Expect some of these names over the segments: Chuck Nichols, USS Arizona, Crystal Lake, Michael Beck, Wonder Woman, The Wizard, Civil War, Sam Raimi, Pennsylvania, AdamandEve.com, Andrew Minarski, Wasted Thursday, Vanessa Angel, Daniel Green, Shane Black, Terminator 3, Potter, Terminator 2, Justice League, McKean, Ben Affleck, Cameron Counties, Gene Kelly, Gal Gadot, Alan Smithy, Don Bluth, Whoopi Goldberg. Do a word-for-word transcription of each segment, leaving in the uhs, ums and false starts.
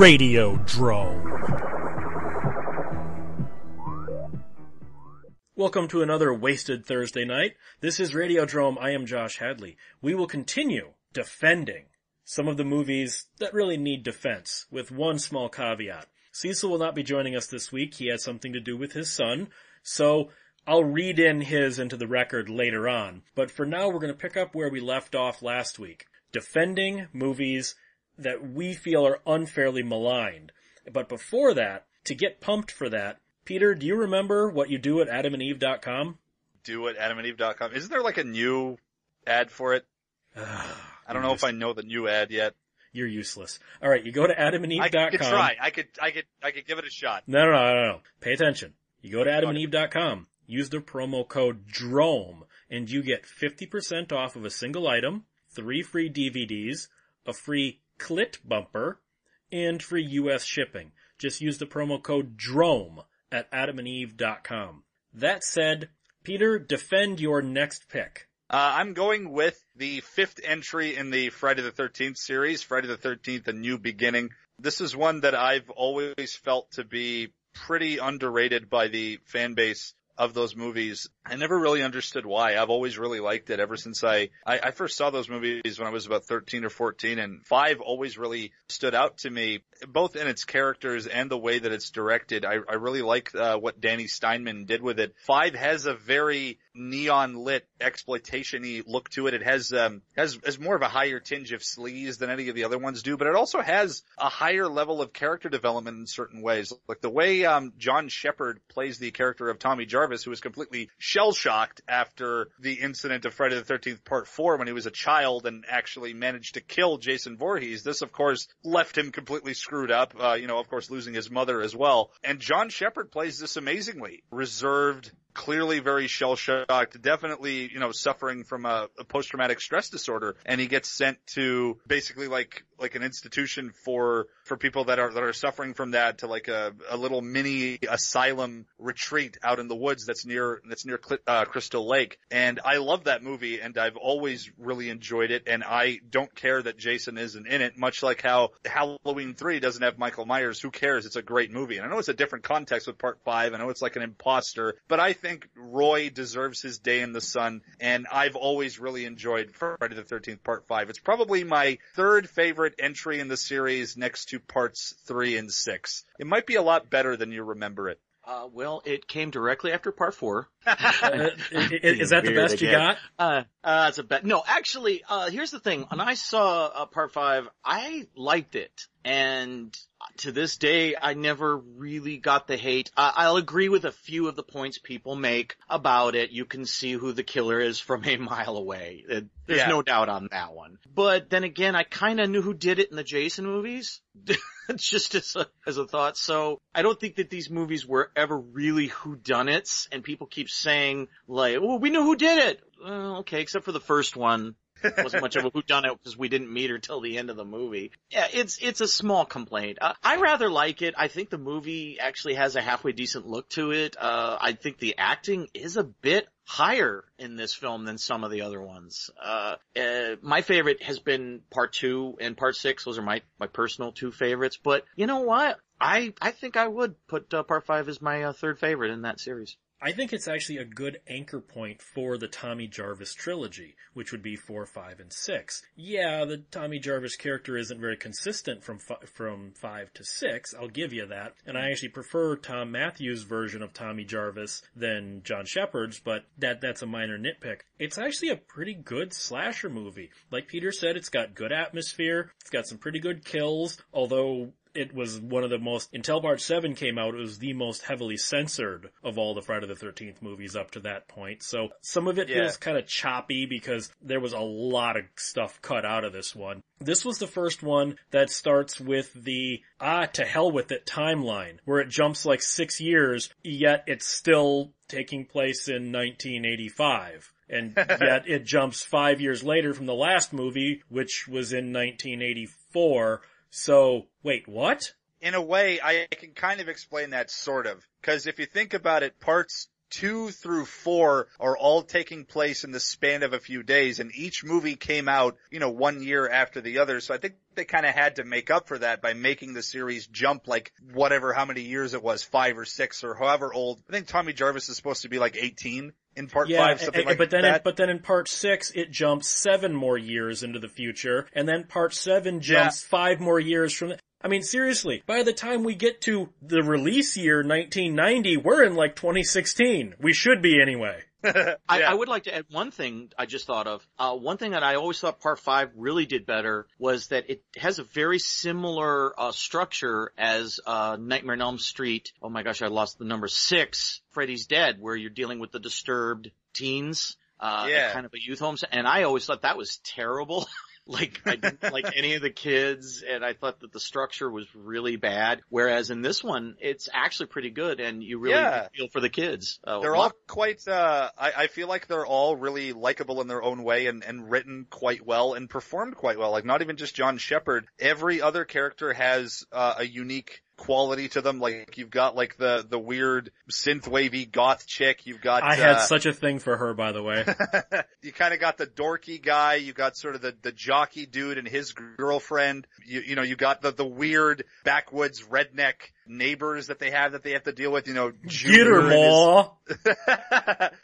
Radio Drome. Welcome to another Wasted Thursday night. This is Radio Drome. I am Josh Hadley. We will continue defending some of the movies that really need defense, with one small caveat. Cecil will not be joining us this week. He had something to do with his son, so I'll read in his into the record later on. But for now, we're going to pick up where we left off last week, defending movies that we feel are unfairly maligned. But before that, to get pumped for that, Peter, do you remember what you do at Adam and Eve dot com? Do at Adam and Eve dot com. Isn't there like a new ad for it? I don't know if I know the new ad yet. You're useless. All right, you go to Adam and Eve dot com. I could try. I could, I could, I could give it a shot. No, no, no, no, no. Pay attention. You go to Adam and Eve dot com. Use the promo code DROME, and you get fifty percent off of a single item, three free D V Ds, a free clit bumper, and free U S shipping. Just use the promo code DROME at Adam and Eve dot com. That said, Peter, defend your next pick. Uh, I'm going with the fifth entry in the Friday the thirteenth series, Friday the thirteenth, A New Beginning. This is one that I've always felt to be pretty underrated by the fan base of those movies. I never really understood why. I've always really liked it ever since I, I, I first saw those movies when I was about thirteen or fourteen, and five always really stood out to me, both in its characters and the way that it's directed. I, I really like uh, what Danny Steinman did with it. Five has a very neon-lit, exploitation-y look to it. It has, um, has, has more of a higher tinge of sleaze than any of the other ones do, but it also has a higher level of character development in certain ways. Like the way um, John Shepard plays the character of Tommy Jarvis, who was completely shell-shocked after the incident of Friday the thirteenth Part four when he was a child and actually managed to kill Jason Voorhees. This, of course, left him completely screwed up, uh, you know, of course, losing his mother as well. And John Shepard plays this amazingly. Reserved, clearly very shell-shocked, definitely, you know, suffering from a, a post-traumatic stress disorder. And he gets sent to basically like like an institution for for people that are that are suffering from that, to like a, a little mini asylum retreat out in the woods that's near that's near uh, Crystal Lake. And I love that movie, and I've always really enjoyed it. And I don't care that Jason isn't in it, much like how Halloween three doesn't have Michael Myers. Who cares? It's a great movie. And I know it's a different context with Part five. I know it's like an imposter, but I I think Roy deserves his day in the sun, and I've always really enjoyed Friday the thirteenth Part five. It's probably my third favorite entry in the series next to Parts three and six. It might be a lot better than you remember it. Uh, well, it came directly after Part four. uh, is that the best you got? Uh, uh, it's a bet. No, actually, uh, here's the thing. When I saw uh, Part five, I liked it. And to this day, I never really got the hate. I- I'll agree with a few of the points people make about it. You can see who the killer is from a mile away. It, there's yeah. no doubt on that one. But then again, I kind of knew who did it in the Jason movies. Just as a, as a thought. So I don't think that these movies were ever really whodunits, and people keep saying like, oh, we knew who did it. Uh, okay, except for the first one. It wasn't much of a whodunit because we didn't meet her till the end of the movie. Yeah, it's, it's a small complaint. Uh, I rather like it. I think the movie actually has a halfway decent look to it. Uh, I think the acting is a bit higher in this film than some of the other ones. Uh, uh my favorite has been Part two and Part six. Those are my, my personal two favorites. But you know what? I, I think I would put uh, Part five as my uh, third favorite in that series. I think it's actually a good anchor point for the Tommy Jarvis trilogy, which would be four, five, and six. Yeah, the Tommy Jarvis character isn't very consistent from fi- from five to six, I'll give you that. And I actually prefer Tom Matthews' version of Tommy Jarvis than John Shepard's, but that that's a minor nitpick. It's actually a pretty good slasher movie. Like Peter said, it's got good atmosphere, it's got some pretty good kills, although it was one of the most, until Part seven came out, it was the most heavily censored of all the Friday the thirteenth movies up to that point. So some of it yeah. feels kind of choppy because there was a lot of stuff cut out of this one. This was the first one that starts with the, ah, to hell with it timeline, where it jumps like six years, yet it's still taking place in nineteen eighty-five. And yet it jumps five years later from the last movie, which was in nineteen eighty-four. So, wait, what? In a way, I can kind of explain that, sort of. Because if you think about it, Parts two through four are all taking place in the span of a few days, and each movie came out, you know, one year after the other. So I think they kind of had to make up for that by making the series jump like whatever, how many years it was, five or six or however old. I think Tommy Jarvis is supposed to be like eighteen in part yeah, five, something and, like but then that. In, but then in part six, it jumps seven more years into the future, and then part seven jumps yeah. five more years from the- I mean, seriously, by the time we get to the release year nineteen ninety, we're in like twenty sixteen. We should be anyway. yeah. I, I would like to add one thing I just thought of. Uh, one thing that I always thought Part five really did better was that it has a very similar uh, structure as uh, Nightmare on Elm Street. Oh my gosh, I lost the number six, Freddy's Dead, where you're dealing with the disturbed teens, uh, yeah. kind of a youth home. And I always thought that was terrible. Like, I didn't like any of the kids, and I thought that the structure was really bad. Whereas in this one, it's actually pretty good, and you really yeah. feel for the kids. Uh, they're all quite, uh, I, I feel like they're all really likable in their own way, and, and written quite well and performed quite well. Like, not even just John Shepard. Every other character has uh, a unique quality to them. Like, you've got like the the weird synth wavy goth chick, you've got I uh, had such a thing for her, by the way. You kind of got the dorky guy, you got sort of the the jockey dude and his girlfriend, you you know, you got the the weird backwoods redneck neighbors that they have that they have to deal with, you know. Get her, Ma.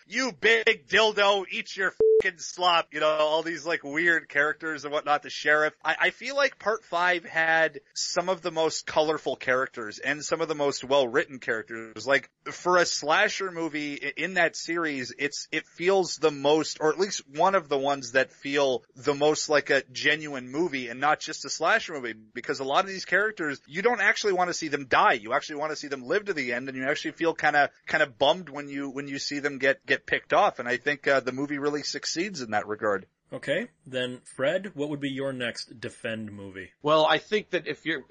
You big dildo, eat your fucking slop, you know, all these like weird characters and whatnot, the sheriff. I, I feel like part five had some of the most colorful characters and some of the most well-written characters. Like, for a slasher movie in that series, it's, it feels the most, or at least one of the ones that feel the most like a genuine movie and not just a slasher movie, because a lot of these characters, you don't actually want to see them die. You actually want to see them live to the end, and you actually feel kind of kind of bummed when you when you see them get get picked off. And I think uh, the movie really succeeds in that regard. Okay, then Fred, what would be your next defend movie? Well, I think that if you're,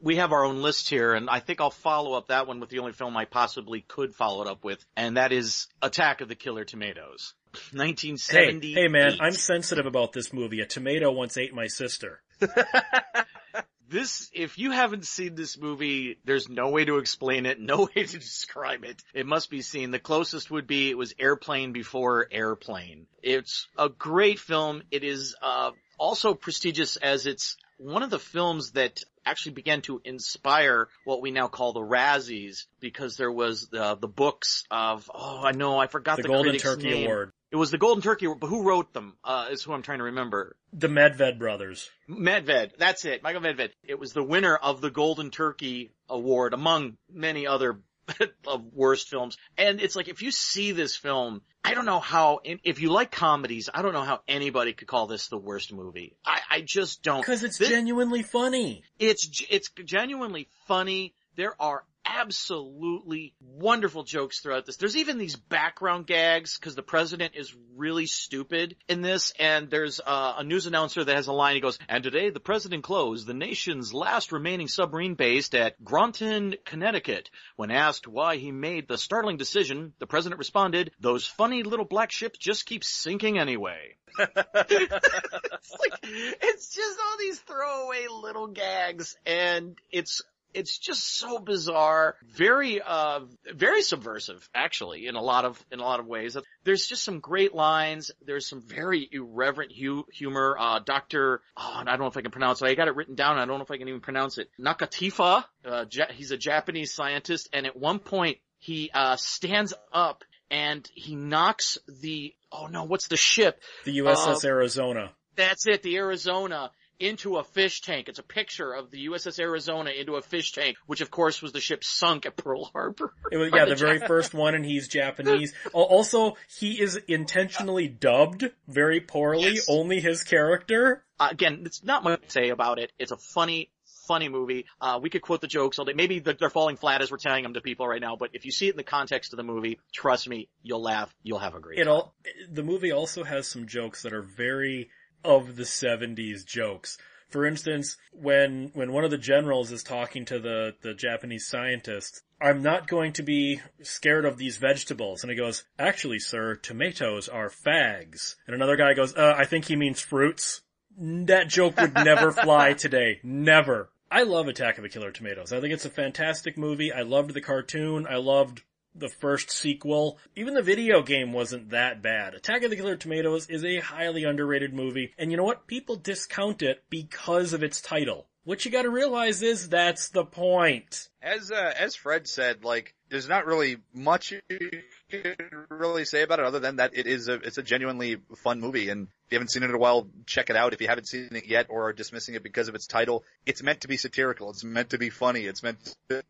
we have our own list here, and I think I'll follow up that one with the only film I possibly could follow it up with, and that is Attack of the Killer Tomatoes, nineteen seventy-eight. Hey, hey man, I'm sensitive about this movie. A tomato once ate my sister. This, if you haven't seen this movie, there's no way to explain it, no way to describe it. It must be seen. The closest would be it was Airplane before Airplane. It's a great film. It is uh, also prestigious as it's one of the films that actually began to inspire what we now call the Razzies, because there was the, the books of, oh, I know, I forgot the, the Golden Turkey name. Award. It was the Golden Turkey Award, but who wrote them uh, is who I'm trying to remember. The Medved brothers. Medved, that's it, Michael Medved. It was the winner of the Golden Turkey Award, among many other of worst films. And it's like, if you see this film, I don't know how, if you like comedies, I don't know how anybody could call this the worst movie. I, I just don't. Because it's this, genuinely funny. It's It's genuinely funny. There are absolutely wonderful jokes throughout this. There's even these background gags, because the president is really stupid in this, and there's uh, a news announcer that has a line. He goes, and today the president closed the nation's last remaining submarine base at Groton, Connecticut. When asked why he made the startling decision, the president responded, those funny little black ships just keep sinking anyway. It's like, it's just all these throwaway little gags, and it's It's just so bizarre, very, uh, very subversive, actually, in a lot of, in a lot of ways. There's just some great lines. There's some very irreverent hu- humor. Uh, Doctor, oh, I don't know if I can pronounce it. I got it written down. I don't know if I can even pronounce it. Nakatifa, uh, ja- he's a Japanese scientist. And at one point, he, uh, stands up and he knocks the, oh no, what's the ship? The U S S uh, Arizona. That's it, the Arizona. Into a fish tank. It's a picture of the U S S Arizona into a fish tank, which of course was the ship sunk at Pearl Harbor. It was, yeah, the very first one, and he's Japanese. Also, he is intentionally dubbed very poorly, yes. Only his character. Uh, again, it's not much to say about it. It's a funny, funny movie. Uh, we could quote the jokes all day. Maybe the, they're falling flat as we're telling them to people right now, but if you see it in the context of the movie, trust me, you'll laugh, you'll have a great time. All, the movie also has some jokes that are very of the seventies jokes. For instance, when when one of the generals is talking to the, the Japanese scientist, I'm not going to be scared of these vegetables. And he goes, actually, sir, tomatoes are fags. And another guy goes, uh, I think he means fruits. That joke would never fly today. Never. I love Attack of the Killer Tomatoes. I think it's a fantastic movie. I loved the cartoon. I loved the first sequel. Even the video game wasn't that bad. Attack of the Killer Tomatoes is a highly underrated movie, and you know what? People discount it because of its title. What you gotta realize is that's the point. As, uh, as Fred said, like, there's not really much you can really say about it other than that it is a, it's a genuinely fun movie, and if you haven't seen it in a while, check it out. If you haven't seen it yet or are dismissing it because of its title, it's meant to be satirical. It's meant to be funny. It's meant to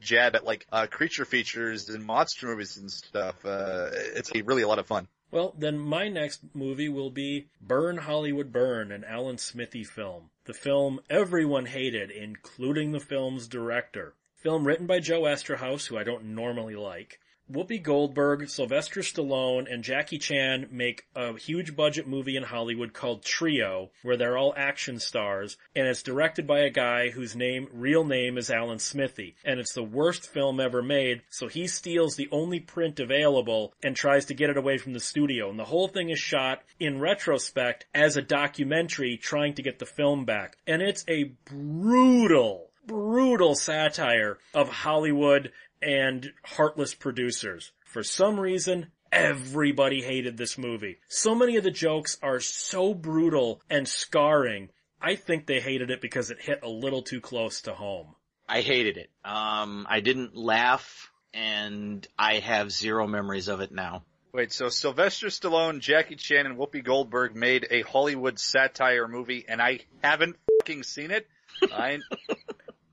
jab at, like, uh, creature features and monster movies and stuff. Uh, it's really a lot of fun. Well, then my next movie will be Burn Hollywood Burn, an Alan Smithy film. The film everyone hated, including the film's director. Film written by Joe Eszterhas, who I don't normally like. Whoopi Goldberg, Sylvester Stallone, and Jackie Chan make a huge budget movie in Hollywood called Trio, where they're all action stars, and it's directed by a guy whose name, real name is Alan Smithy, and it's the worst film ever made, so he steals the only print available and tries to get it away from the studio, and the whole thing is shot, in retrospect, as a documentary trying to get the film back, and it's a brutal, brutal satire of Hollywood and heartless producers. For some reason, everybody hated this movie. So many of the jokes are so brutal and scarring, I think they hated it because it hit a little too close to home. I hated it. Um, I didn't laugh, and I have zero memories of it now. Wait, so Sylvester Stallone, Jackie Chan, and Whoopi Goldberg made a Hollywood satire movie, and I haven't fucking seen it? I,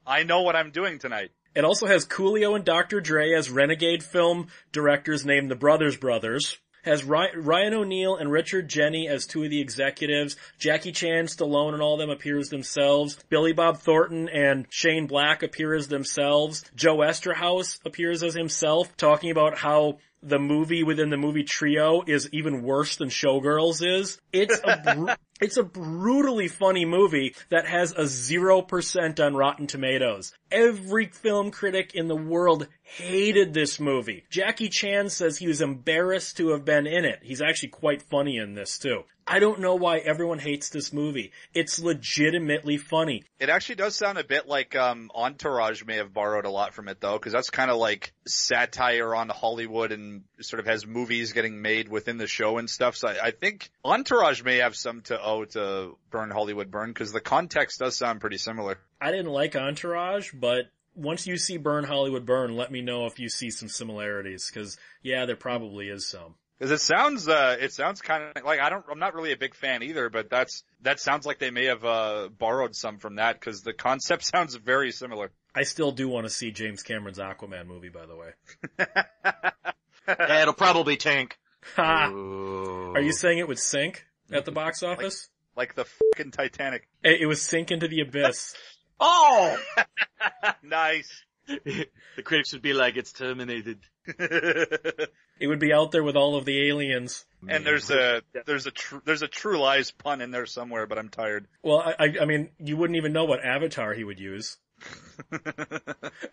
I know what I'm doing tonight. It also has Coolio and Doctor Dre as renegade film directors named the Brothers Brothers. Has Ryan O'Neal and Richard Jenny as two of the executives. Jackie Chan, Stallone, and all of them appear as themselves. Billy Bob Thornton and Shane Black appear as themselves. Joe Eszterhas appears as himself, talking about how the movie within the movie Trio is even worse than Showgirls is. It's a br- It's a brutally funny movie that has a zero percent on Rotten Tomatoes. Every film critic in the world hated this movie. Jackie Chan says he was embarrassed to have been in it. He's actually quite funny in this, too. I don't know why everyone hates this movie. It's legitimately funny. It actually does sound a bit like um Entourage may have borrowed a lot from it, though, because that's kind of like satire on Hollywood and sort of has movies getting made within the show and stuff. So I, I think Entourage may have some to owe to Burn Hollywood Burn, because the context does sound pretty similar. I didn't like Entourage, but once you see Burn Hollywood Burn, let me know if you see some similarities, because, yeah, there probably is some. Because it sounds, uh, it sounds kind of like, I don't, I'm not really a big fan either, but that's, that sounds like they may have, uh, borrowed some from that, because the concept sounds very similar. I still do want to see James Cameron's Aquaman movie, by the way. Yeah, it'll probably tank. Ha! Are you saying it would sink at the box office? Like, like the fucking Titanic. It, it was sink into the abyss. Oh! Nice. The critics would be like, it's terminated. It would be out there with all of the aliens. Man. And there's a there's a tr- there's a True Lies pun in there somewhere, but I'm tired. Well, I I mean, you wouldn't even know what avatar he would use.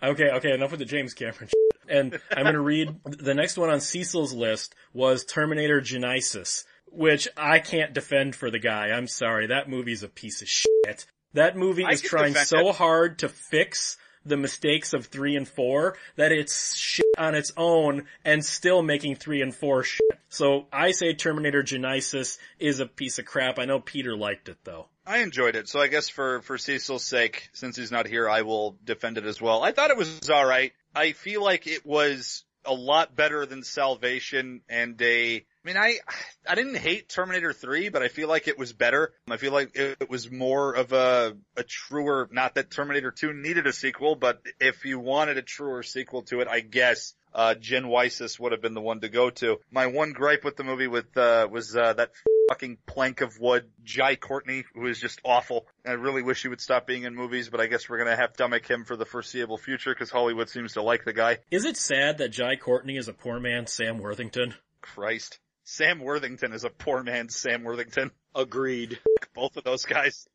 Okay, okay, enough with the James Cameron shit. And I'm going to read the next one on Cecil's list was Terminator Genisys, which I can't defend for the guy. I'm sorry, that movie's a piece of shit. That movie is trying so hard to fix the mistakes of three and four that it's shit on its own and still making three and four shit. So I say Terminator Genisys is a piece of crap. I know Peter liked it, though. I enjoyed it. So I guess for, for Cecil's sake, since he's not here, I will defend it as well. I thought it was all right. I feel like it was a lot better than Salvation and a... I mean, I I didn't hate Terminator three, but I feel like it was better. I feel like it was more of a a truer, not that Terminator two needed a sequel, but if you wanted a truer sequel to it, I guess uh Genisys would have been the one to go to. My one gripe with the movie with uh was uh that fucking plank of wood, Jai Courtney, who is just awful. I really wish he would stop being in movies, but I guess we're going to have to stomach him for the foreseeable future because Hollywood seems to like the guy. Is it sad that Jai Courtney is a poor man Sam Worthington? Christ. Sam Worthington is a poor man's Sam Worthington. Agreed. Both of those guys.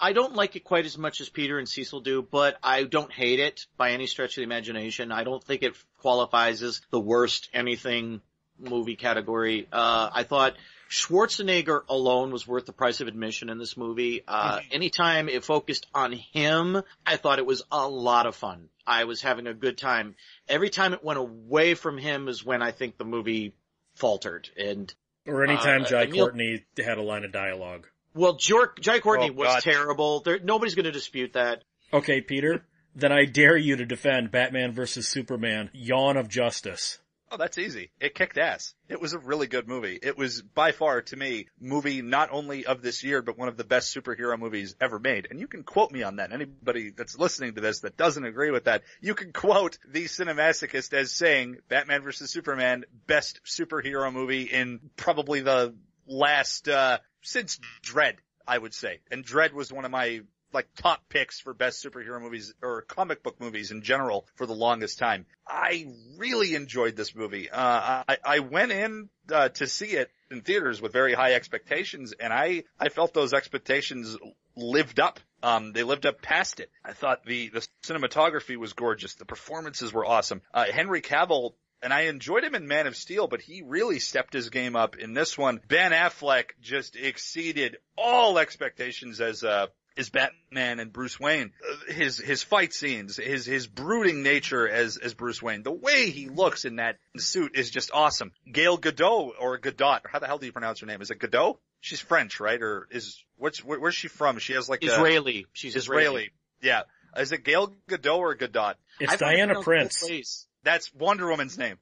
I don't like it quite as much as Peter and Cecil do, but I don't hate it by any stretch of the imagination. I don't think it qualifies as the worst anything movie category. Uh, I thought Schwarzenegger alone was worth the price of admission in this movie. Uh, anytime it focused on him, I thought it was a lot of fun. I was having a good time. Every time it went away from him is when I think the movie faltered. And or anytime uh, Jai Emil- Courtney had a line of dialogue. Well, Jork, Jai Courtney oh, was God. terrible. There, nobody's going to dispute that. Okay, Peter, then I dare you to defend Batman versus Superman, Yawn of Justice. Oh, that's easy. It kicked ass. It was a really good movie. It was by far, to me, movie not only of this year, but one of the best superhero movies ever made. And you can quote me on that. Anybody that's listening to this that doesn't agree with that, you can quote the Cinemasochist as saying, Batman versus Superman, best superhero movie in probably the last, uh, since Dredd, I would say. And Dredd was one of my, like, top picks for best superhero movies or comic book movies in general for the longest time. I really enjoyed this movie. Uh, I, I went in uh, to see it in theaters with very high expectations, and I, I felt those expectations lived up. Um, they lived up past it. I thought the, the cinematography was gorgeous. The performances were awesome. Uh, Henry Cavill, and I enjoyed him in Man of Steel, but he really stepped his game up in this one. Ben Affleck just exceeded all expectations as a uh, Is Batman and Bruce Wayne, his his fight scenes, his his brooding nature as as Bruce Wayne, the way he looks in that suit is just awesome. Gal Gadot or Gadot, or how the hell do you pronounce her name? Is it Gadot? She's French, right? Or is what's where, where's she from? She has like Israeli. A, She's Israeli. Israeli. Yeah. Is it Gal Gadot or Gadot? It's I've Diana Prince. That's Wonder Woman's name.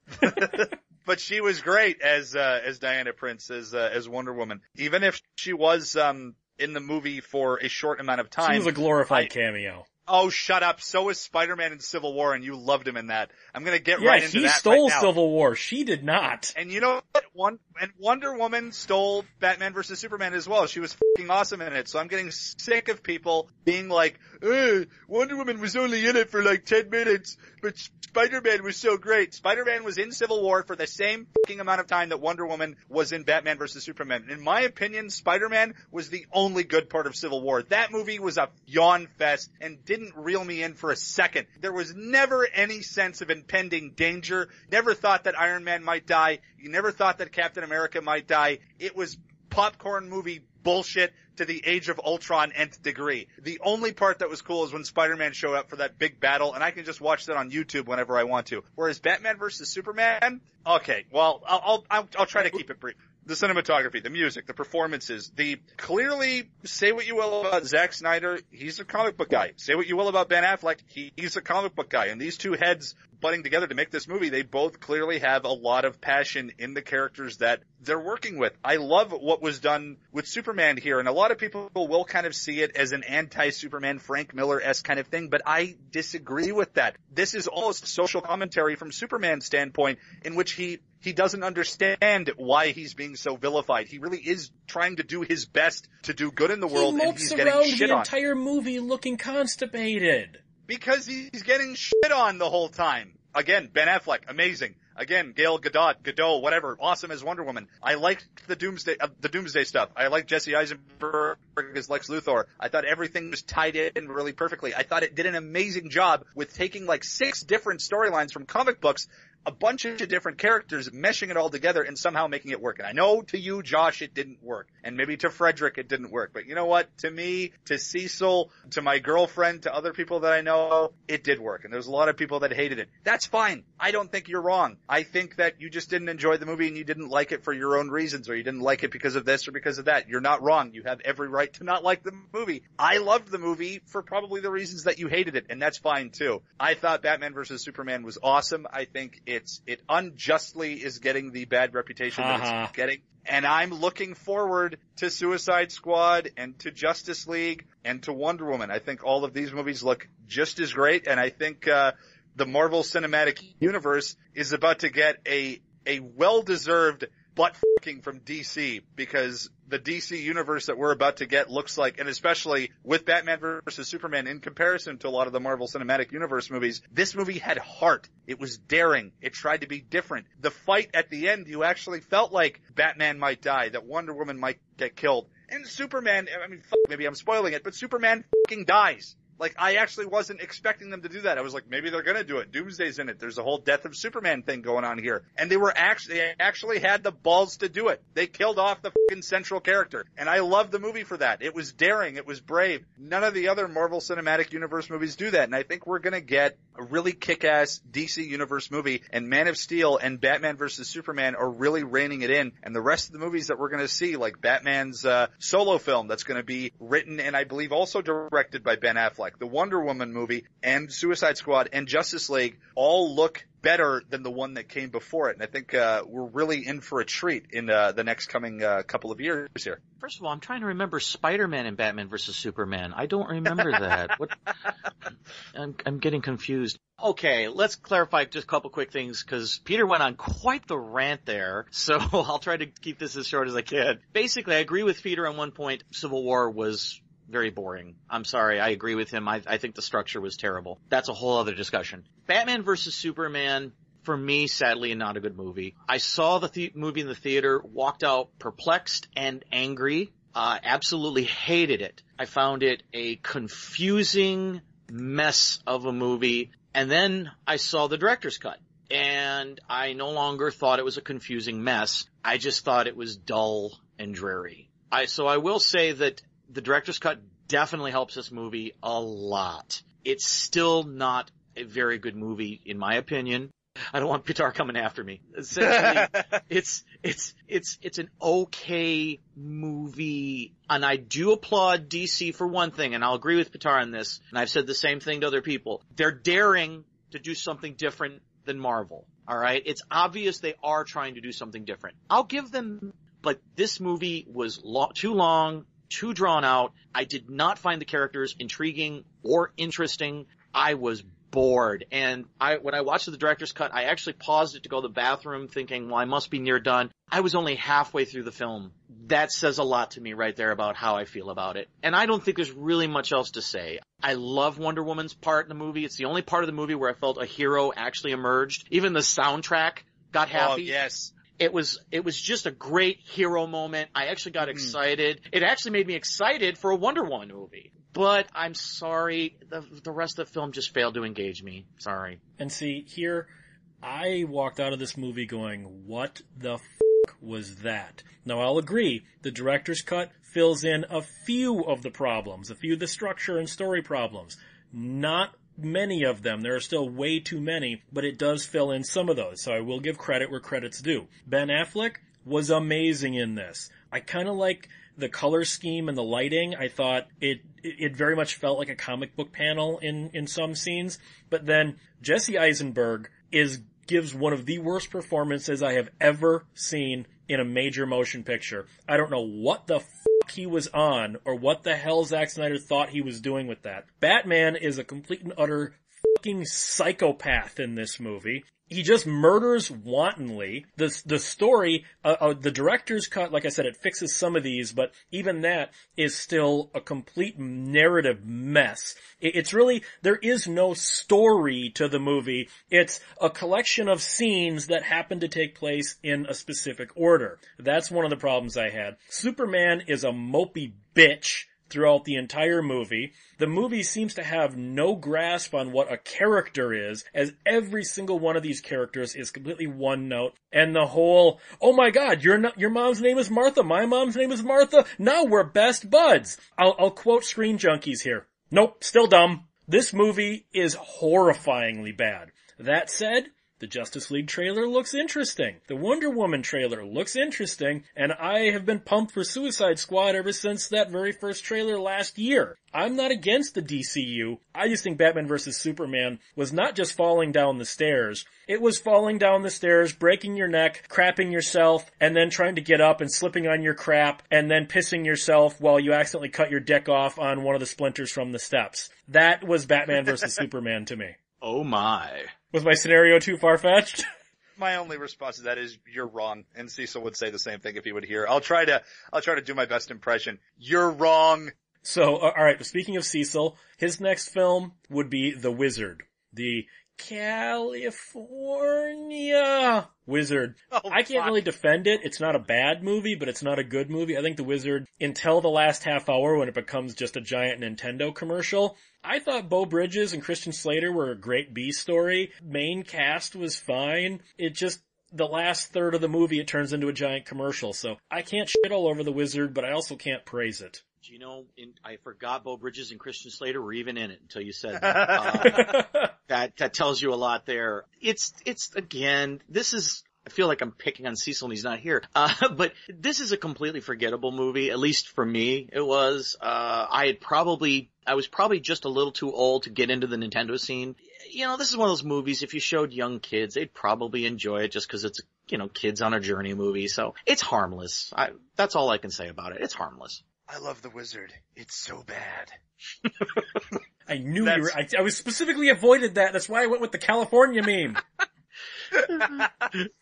But she was great as uh, as Diana Prince as uh, as Wonder Woman, even if she was um. in the movie for a short amount of time. She was a glorified I, cameo. Oh, shut up. So is Spider-Man in Civil War, and you loved him in that. I'm going to get yeah, right into that right now. He stole Civil War. She did not. And you know what? One, and Wonder Woman stole Batman versus Superman as well. She was fucking awesome in it. So I'm getting sick of people being like, ugh, Wonder Woman was only in it for like ten minutes, but Spider-Man was so great. Spider-Man was in Civil War for the same fucking amount of time that Wonder Woman was in Batman versus Superman. In my opinion, Spider-Man was the only good part of Civil War. That movie was a yawn fest and didn't reel me in for a second. There was never any sense of impending danger. Never thought that Iron Man might die. You never thought that Captain America might die. It was popcorn movie bullshit to the Age of Ultron nth degree. The only part that was cool is when Spider-Man showed up for that big battle, and I can just watch that on YouTube whenever I want to. Whereas Batman versus Superman, okay, well, I'll, I'll, I'll, I'll try to keep it brief. The cinematography, the music, the performances, the clearly say what you will about Zack Snyder, he's a comic book guy. Say what you will about Ben Affleck, he, he's a comic book guy. And these two heads butting together to make this movie, they both clearly have a lot of passion in the characters that they're working with. I love what was done with Superman here, and a lot of people will kind of see it as an anti-Superman, Frank Miller-esque kind of thing, but I disagree with that. This is almost social commentary from Superman's standpoint in which he He doesn't understand why he's being so vilified. He really is trying to do his best to do good in the world, and he's getting shit on. He mopes around the entire movie looking constipated. Because he's getting shit on the whole time. Again, Ben Affleck, amazing. Again, Gal Gadot, Gadot, whatever, awesome as Wonder Woman. I liked the Doomsday, uh, the Doomsday stuff. I liked Jesse Eisenberg as Lex Luthor. I thought everything was tied in really perfectly. I thought it did an amazing job with taking like six different storylines from comic books, a bunch of different characters, meshing it all together and somehow making it work. And I know to you, Josh, it didn't work. And maybe to Frederick, it didn't work. But you know what? To me, to Cecil, to my girlfriend, to other people that I know, it did work. And there's a lot of people that hated it. That's fine. I don't think you're wrong. I think that you just didn't enjoy the movie and you didn't like it for your own reasons, or you didn't like it because of this or because of that. You're not wrong. You have every right to not like the movie. I loved the movie for probably the reasons that you hated it. And that's fine too. I thought Batman versus Superman was awesome. I think it It's, it unjustly is getting the bad reputation that uh-huh. it's getting. And I'm looking forward to Suicide Squad and to Justice League and to Wonder Woman. I think all of these movies look just as great. And I think, uh, the Marvel Cinematic Universe is about to get a, a well-deserved butt fucking from D C, because the D C universe that we're about to get looks like, and especially with Batman versus Superman in comparison to a lot of the Marvel Cinematic Universe movies, this movie had heart. It was daring. It tried to be different. The fight at the end, you actually felt like Batman might die, that Wonder Woman might get killed. And Superman, I mean, fuck, maybe I'm spoiling it, but Superman fucking dies. Like, I actually wasn't expecting them to do that. I was like, maybe they're going to do it. Doomsday's in it. There's a whole Death of Superman thing going on here. And they were actually, they actually had the balls to do it. They killed off the fucking central character. And I love the movie for that. It was daring. It was brave. None of the other Marvel Cinematic Universe movies do that. And I think we're going to get a really kick-ass D C Universe movie. And Man of Steel and Batman versus Superman are really reining it in. And the rest of the movies that we're going to see, like Batman's uh, solo film that's going to be written and I believe also directed by Ben Affleck, like the Wonder Woman movie and Suicide Squad and Justice League all look better than the one that came before it. And I think uh, we're really in for a treat in uh, the next coming uh, couple of years here. First of all, I'm trying to remember Spider-Man and Batman versus Superman. I don't remember that. What? I'm, I'm getting confused. Okay, let's clarify just a couple quick things because Peter went on quite the rant there, so I'll try to keep this as short as I can. Basically, I agree with Peter on one point. Civil War was very boring. I'm sorry. I agree with him. I, I think the structure was terrible. That's a whole other discussion. Batman versus Superman, for me, sadly, not a good movie. I saw the th- movie in the theater, walked out perplexed and angry. Uh, absolutely hated it. I found it a confusing mess of a movie. And then I saw the director's cut, and I no longer thought it was a confusing mess. I just thought it was dull and dreary. I, so I will say that the director's cut definitely helps this movie a lot. It's still not a very good movie, in my opinion. I don't want Pitar coming after me. Essentially, it's, it's, it's, it's an okay movie. And I do applaud D C for one thing, and I'll agree with Pitar on this, and I've said the same thing to other people. They're daring to do something different than Marvel. All right. It's obvious they are trying to do something different. I'll give them, but this movie was lo- too long. Too drawn out. I did not find the characters intriguing or interesting. I was bored. And I, when I watched the director's cut, I actually paused it to go to the bathroom thinking, well, I must be near done. I was only halfway through the film. That says a lot to me right there about how I feel about it. And I don't think there's really much else to say. I love Wonder Woman's part in the movie. It's the only part of the movie where I felt a hero actually emerged. Even the soundtrack got happy. Oh, yes. It was, it was just a great hero moment. I actually got excited. Mm. It actually made me excited for a Wonder Woman movie. But I'm sorry, the, the rest of the film just failed to engage me. Sorry. And see, here, I walked out of this movie going, what the f*** was that? Now, I'll agree, the director's cut fills in a few of the problems, a few of the structure and story problems. Not many of them. There are still way too many, but it does fill in some of those, so I will give credit where credit's due. Ben Affleck was amazing in this. I kind of like the color scheme and the lighting. I thought it it very much felt like a comic book panel in, in some scenes, but then Jesse Eisenberg is gives one of the worst performances I have ever seen in a major motion picture. I don't know what the f- he was on or what the hell Zack Snyder thought he was doing with that. Batman is a complete and utter fucking psychopath in this movie. He just murders wantonly. The, the story, uh, uh, the director's cut, like I said, it fixes some of these, but even that is still a complete narrative mess. It, it's really, there is no story to the movie. It's a collection of scenes that happen to take place in a specific order. That's one of the problems I had. Superman is a mopey bitch throughout the entire movie. The movie seems to have no grasp on what a character is, as every single one of these characters is completely one note. And the whole, oh my God, your your mom's name is Martha, my mom's name is Martha, now we're best buds. I'll, I'll quote Screen Junkies here. Nope, still dumb. This movie is horrifyingly bad. That said, the Justice League trailer looks interesting. The Wonder Woman trailer looks interesting, and I have been pumped for Suicide Squad ever since that very first trailer last year. I'm not against the D C U. I just think Batman versus Superman was not just falling down the stairs. It was falling down the stairs, breaking your neck, crapping yourself, and then trying to get up and slipping on your crap, and then pissing yourself while you accidentally cut your dick off on one of the splinters from the steps. That was Batman versus Superman to me. Oh my. Was my scenario too far-fetched? My only response to that is you're wrong. And Cecil would say the same thing if he would hear. I'll try to, I'll try to do my best impression. You're wrong. So, uh, all right. Speaking of Cecil, his next film would be The Wizard, the California Wizard. Oh, I can't fuck. really defend it. It's not a bad movie, but it's not a good movie. I think The Wizard, until the last half hour when it becomes just a giant Nintendo commercial, I thought Beau Bridges and Christian Slater were a great B story. Main cast was fine. It just, the last third of the movie, it turns into a giant commercial. So I can't shit all over The Wizard, but I also can't praise it. Do you know, in, I forgot Beau Bridges and Christian Slater were even in it until you said that. Uh, that, that tells you a lot there. It's, it's, again, this is, I feel like I'm picking on Cecil and he's not here. Uh, but this is a completely forgettable movie, at least for me it was. Uh, I had probably, I was probably just a little too old to get into the Nintendo scene. You know, this is one of those movies, if you showed young kids, they'd probably enjoy it just because it's, you know, kids on a journey movie. So it's harmless. I, that's all I can say about it. It's harmless. I love The Wizard. It's so bad. I knew That's... you were, I, I was specifically avoided that. That's why I went with the California meme.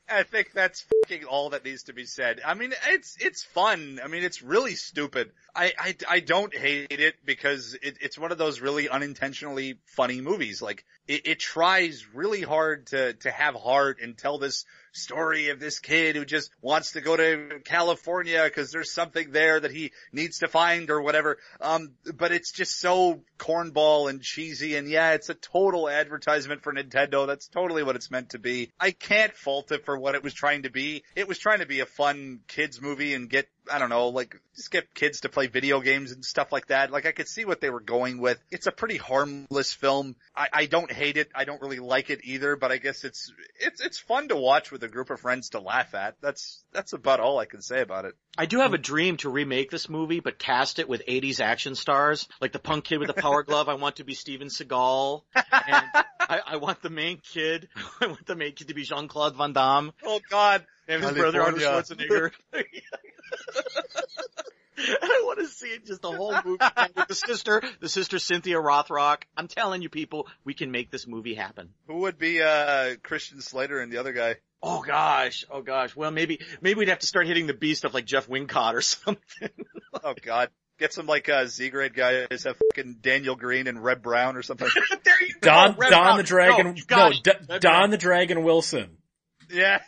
I think that's fucking all that needs to be said. I mean, it's it's fun. I mean, it's really stupid. I I, I don't hate it because it, it's one of those really unintentionally funny movies. Like it, it tries really hard to to have heart and tell this story of this kid who just wants to go to California because there's something there that he needs to find or whatever. Um, but it's just so cornball and cheesy. And yeah, it's a total advertisement for Nintendo. That's totally what it's meant to be. I can't fault it for what it was trying to be. It was trying to be a fun kids movie and get, I don't know, like just get kids to play video games and stuff like that. Like I could see what they were going with. It's a pretty harmless film. I, I don't hate it. I don't really like it either, but I guess it's, it's, it's fun to watch with a group of friends to laugh at. That's, that's about all I can say about it. I do have a dream to remake this movie, but cast it with eighties action stars. Like the punk kid with the power glove. I want to be Steven Seagal. And I, I want the main kid. I want the main kid to be Jean-Claude Van Damme. Oh God. And his brother Arnold Schwarzenegger. I want to see it, just the whole movie with the sister, the sister Cynthia Rothrock. I'm telling you people, we can make this movie happen. Who would be uh Christian Slater and the other guy? Oh gosh, oh gosh. Well, maybe maybe we'd have to start hitting the B stuff like Jeff Wincott or something. Oh God. Get some like uh, Z-grade guys, have fucking Daniel Green and Red Brown or something. There you go. Don, Red Don Brown. the Dragon, no, no D- Don Brown. the Dragon Wilson. Yes.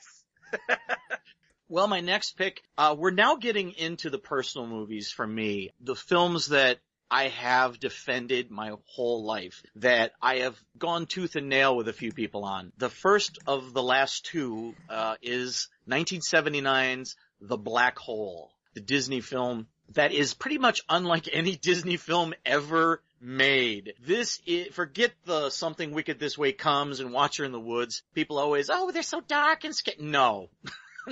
Well, my next pick, uh, we're now getting into the personal movies for me. The films that I have defended my whole life, that I have gone tooth and nail with a few people on. The first of the last two, uh, is nineteen seventy-nine's The Black Hole, the Disney film that is pretty much unlike any Disney film ever made. This is, forget the Something Wicked This Way Comes and Watcher in the Woods. People always, oh, they're so dark and scared. No.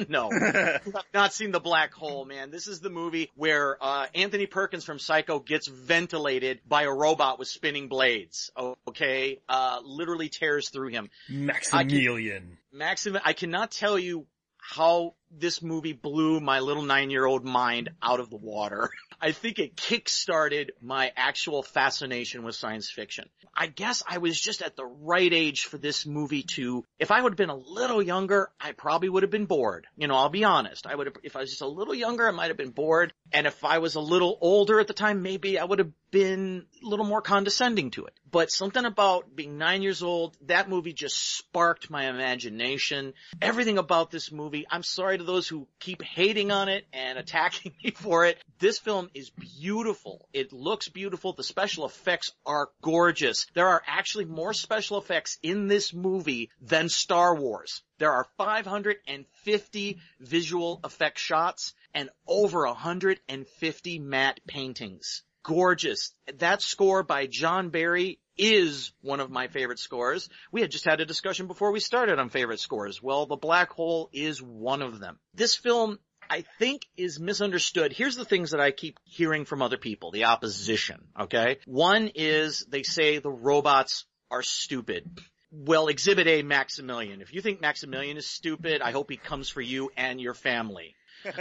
No, I've not seen The Black Hole, man. This is the movie where uh Anthony Perkins from Psycho gets ventilated by a robot with spinning blades, okay? Uh literally tears through him. Maximilian. I can, Maxim, I cannot tell you how this movie blew my little nine-year-old mind out of the water. I think it kick-started my actual fascination with science fiction. I guess I was just at the right age for this movie to, if I would have been a little younger, I probably would have been bored. You know, I'll be honest. I would have, if I was just a little younger, I might have been bored. And if I was a little older at the time, maybe I would have been a little more condescending to it. But something about being nine years old, that movie just sparked my imagination. Everything about this movie, I'm sorry to those who keep hating on it and attacking me for it. This film is beautiful. It looks beautiful. The special effects are gorgeous. There are actually more special effects in this movie than Star Wars. There are five hundred fifty visual effect shots and over one hundred fifty matte paintings. Gorgeous. That score by John Barry is one of my favorite scores. We had just had a discussion before we started on favorite scores. Well, The Black Hole is one of them. This film, I think, is misunderstood. Here's the things that I keep hearing from other people, the opposition, okay? One is they say the robots are stupid. Well, Exhibit A, Maximilian. If you think Maximilian is stupid, I hope he comes for you and your family.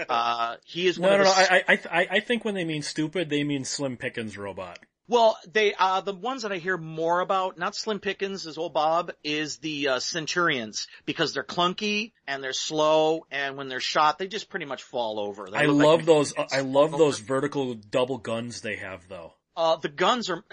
Uh, he is one no, of no, no. I, I, I, I think when they mean stupid, they mean Slim Pickens robot. Well, they, uh, the ones that I hear more about, not Slim Pickens, as old Bob, is the, uh, Centurions, because they're clunky and they're slow, and when they're shot, they just pretty much fall over. I love, like those, I love those, I love those vertical double guns they have though. Uh, the guns are,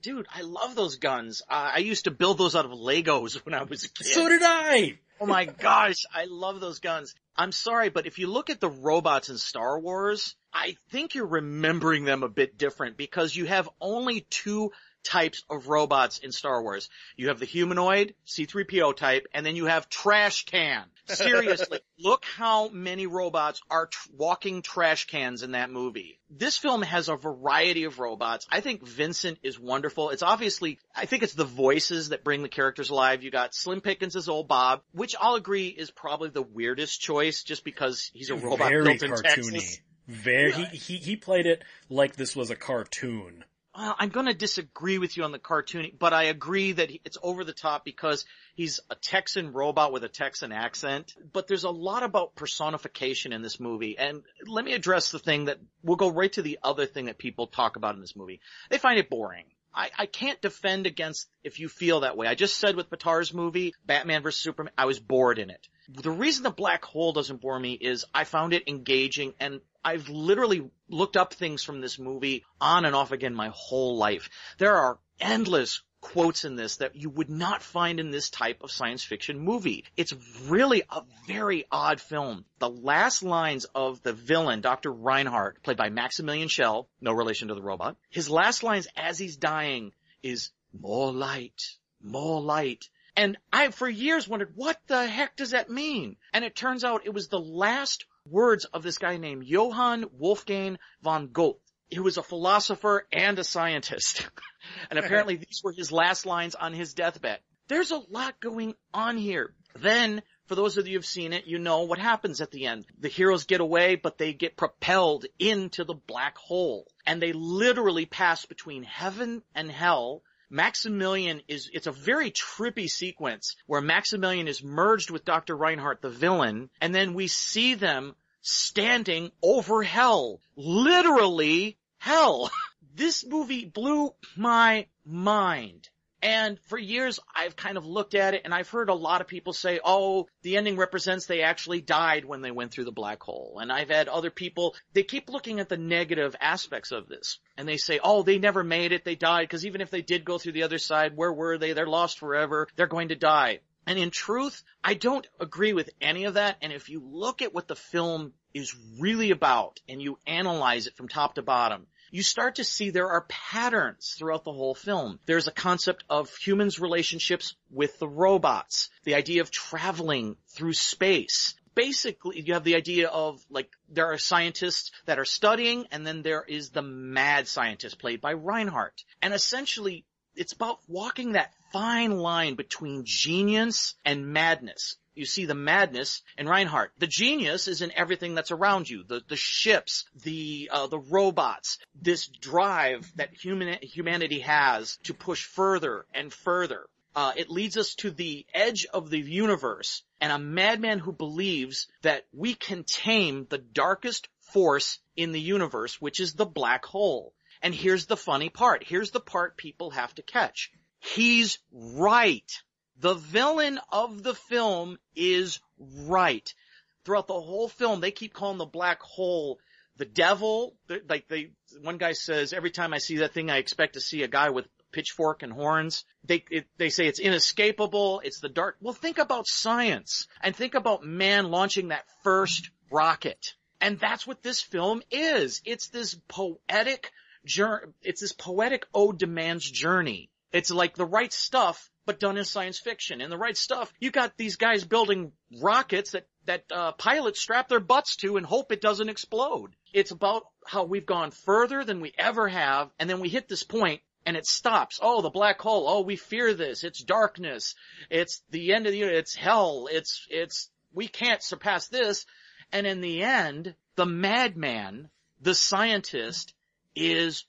dude, I love those guns. Uh, I used to build those out of Legos when I was a kid. So did I! Oh my gosh, I love those guns. I'm sorry, but if you look at the robots in Star Wars, I think you're remembering them a bit different because you have only two types of robots in Star Wars. You have the humanoid, C three P O type, and then you have trash can. Seriously, look how many robots are tr- walking trash cans in that movie. This film has a variety of robots. I think Vincent is wonderful. It's obviously, I think it's the voices that bring the characters alive. You got Slim Pickens as old Bob, which I'll agree is probably the weirdest choice just because he's a robot Very built in cartoony. Texas. Very cartoony. He, he, he played it like this was a cartoon. Well, I'm going to disagree with you on the cartooning, but I agree that it's over the top because he's a Texan robot with a Texan accent. But there's a lot about personification in this movie. And let me address the thing that we'll go right to the other thing that people talk about in this movie. They find it boring. I, I can't defend against if you feel that way. I just said with Patar's movie, Batman versus Superman, I was bored in it. The reason the black hole doesn't bore me is I found it engaging, and I've literally looked up things from this movie on and off again my whole life. There are endless quotes in this that you would not find in this type of science fiction movie. It's really a very odd film. The last lines of the villain, Doctor Reinhardt, played by Maximilian Schell, no relation to the robot, his last lines as he's dying is, "More light, more light." And I, for years, wondered, what the heck does that mean? And it turns out it was the last words of this guy named Johann Wolfgang von Goethe. He was a philosopher and a scientist. And apparently these were his last lines on his deathbed. There's a lot going on here. Then, for those of you who've seen it, you know what happens at the end. The heroes get away, but they get propelled into the black hole. And they literally pass between heaven and hell. Maximilian is, it's a very trippy sequence where Maximilian is merged with Doctor Reinhardt, the villain, and then we see them standing over hell. Literally hell. This movie blew my mind. And for years, I've kind of looked at it, and I've heard a lot of people say, oh, the ending represents they actually died when they went through the black hole. And I've had other people, they keep looking at the negative aspects of this, and they say, oh, they never made it, they died, because even if they did go through the other side, where were they? They're lost forever, they're going to die. And in truth, I don't agree with any of that, and if you look at what the film is really about, and you analyze it from top to bottom, you start to see there are patterns throughout the whole film. There's a concept of humans' relationships with the robots, the idea of traveling through space. Basically, you have the idea of, like, there are scientists that are studying, and then there is the mad scientist played by Reinhardt. And essentially, it's about walking that fine line between genius and madness. You see the madness in Reinhardt. The genius is in everything that's around you. The the ships, the uh, the robots, this drive that human humanity has to push further and further. Uh, it leads us to the edge of the universe and a madman who believes that we can tame the darkest force in the universe, which is the black hole. And here's the funny part. Here's the part people have to catch. He's right. The villain of the film is right. Throughout the whole film, they keep calling the black hole the devil. Like they, one guy says, every time I see that thing, I expect to see a guy with pitchfork and horns. They it, they say it's inescapable. It's the dark. Well, think about science and think about man launching that first rocket. And that's what this film is. It's this poetic journey. It's this poetic ode to man's journey. It's like The Right Stuff, but done in science fiction. And The Right Stuff, you got these guys building rockets that, that uh, pilots strap their butts to and hope it doesn't explode. It's about how we've gone further than we ever have, and then we hit this point, and it stops. Oh, the black hole. Oh, we fear this. It's darkness. It's the end of the universe. It's hell. It's, it's, we can't surpass this. And in the end, the madman, the scientist, is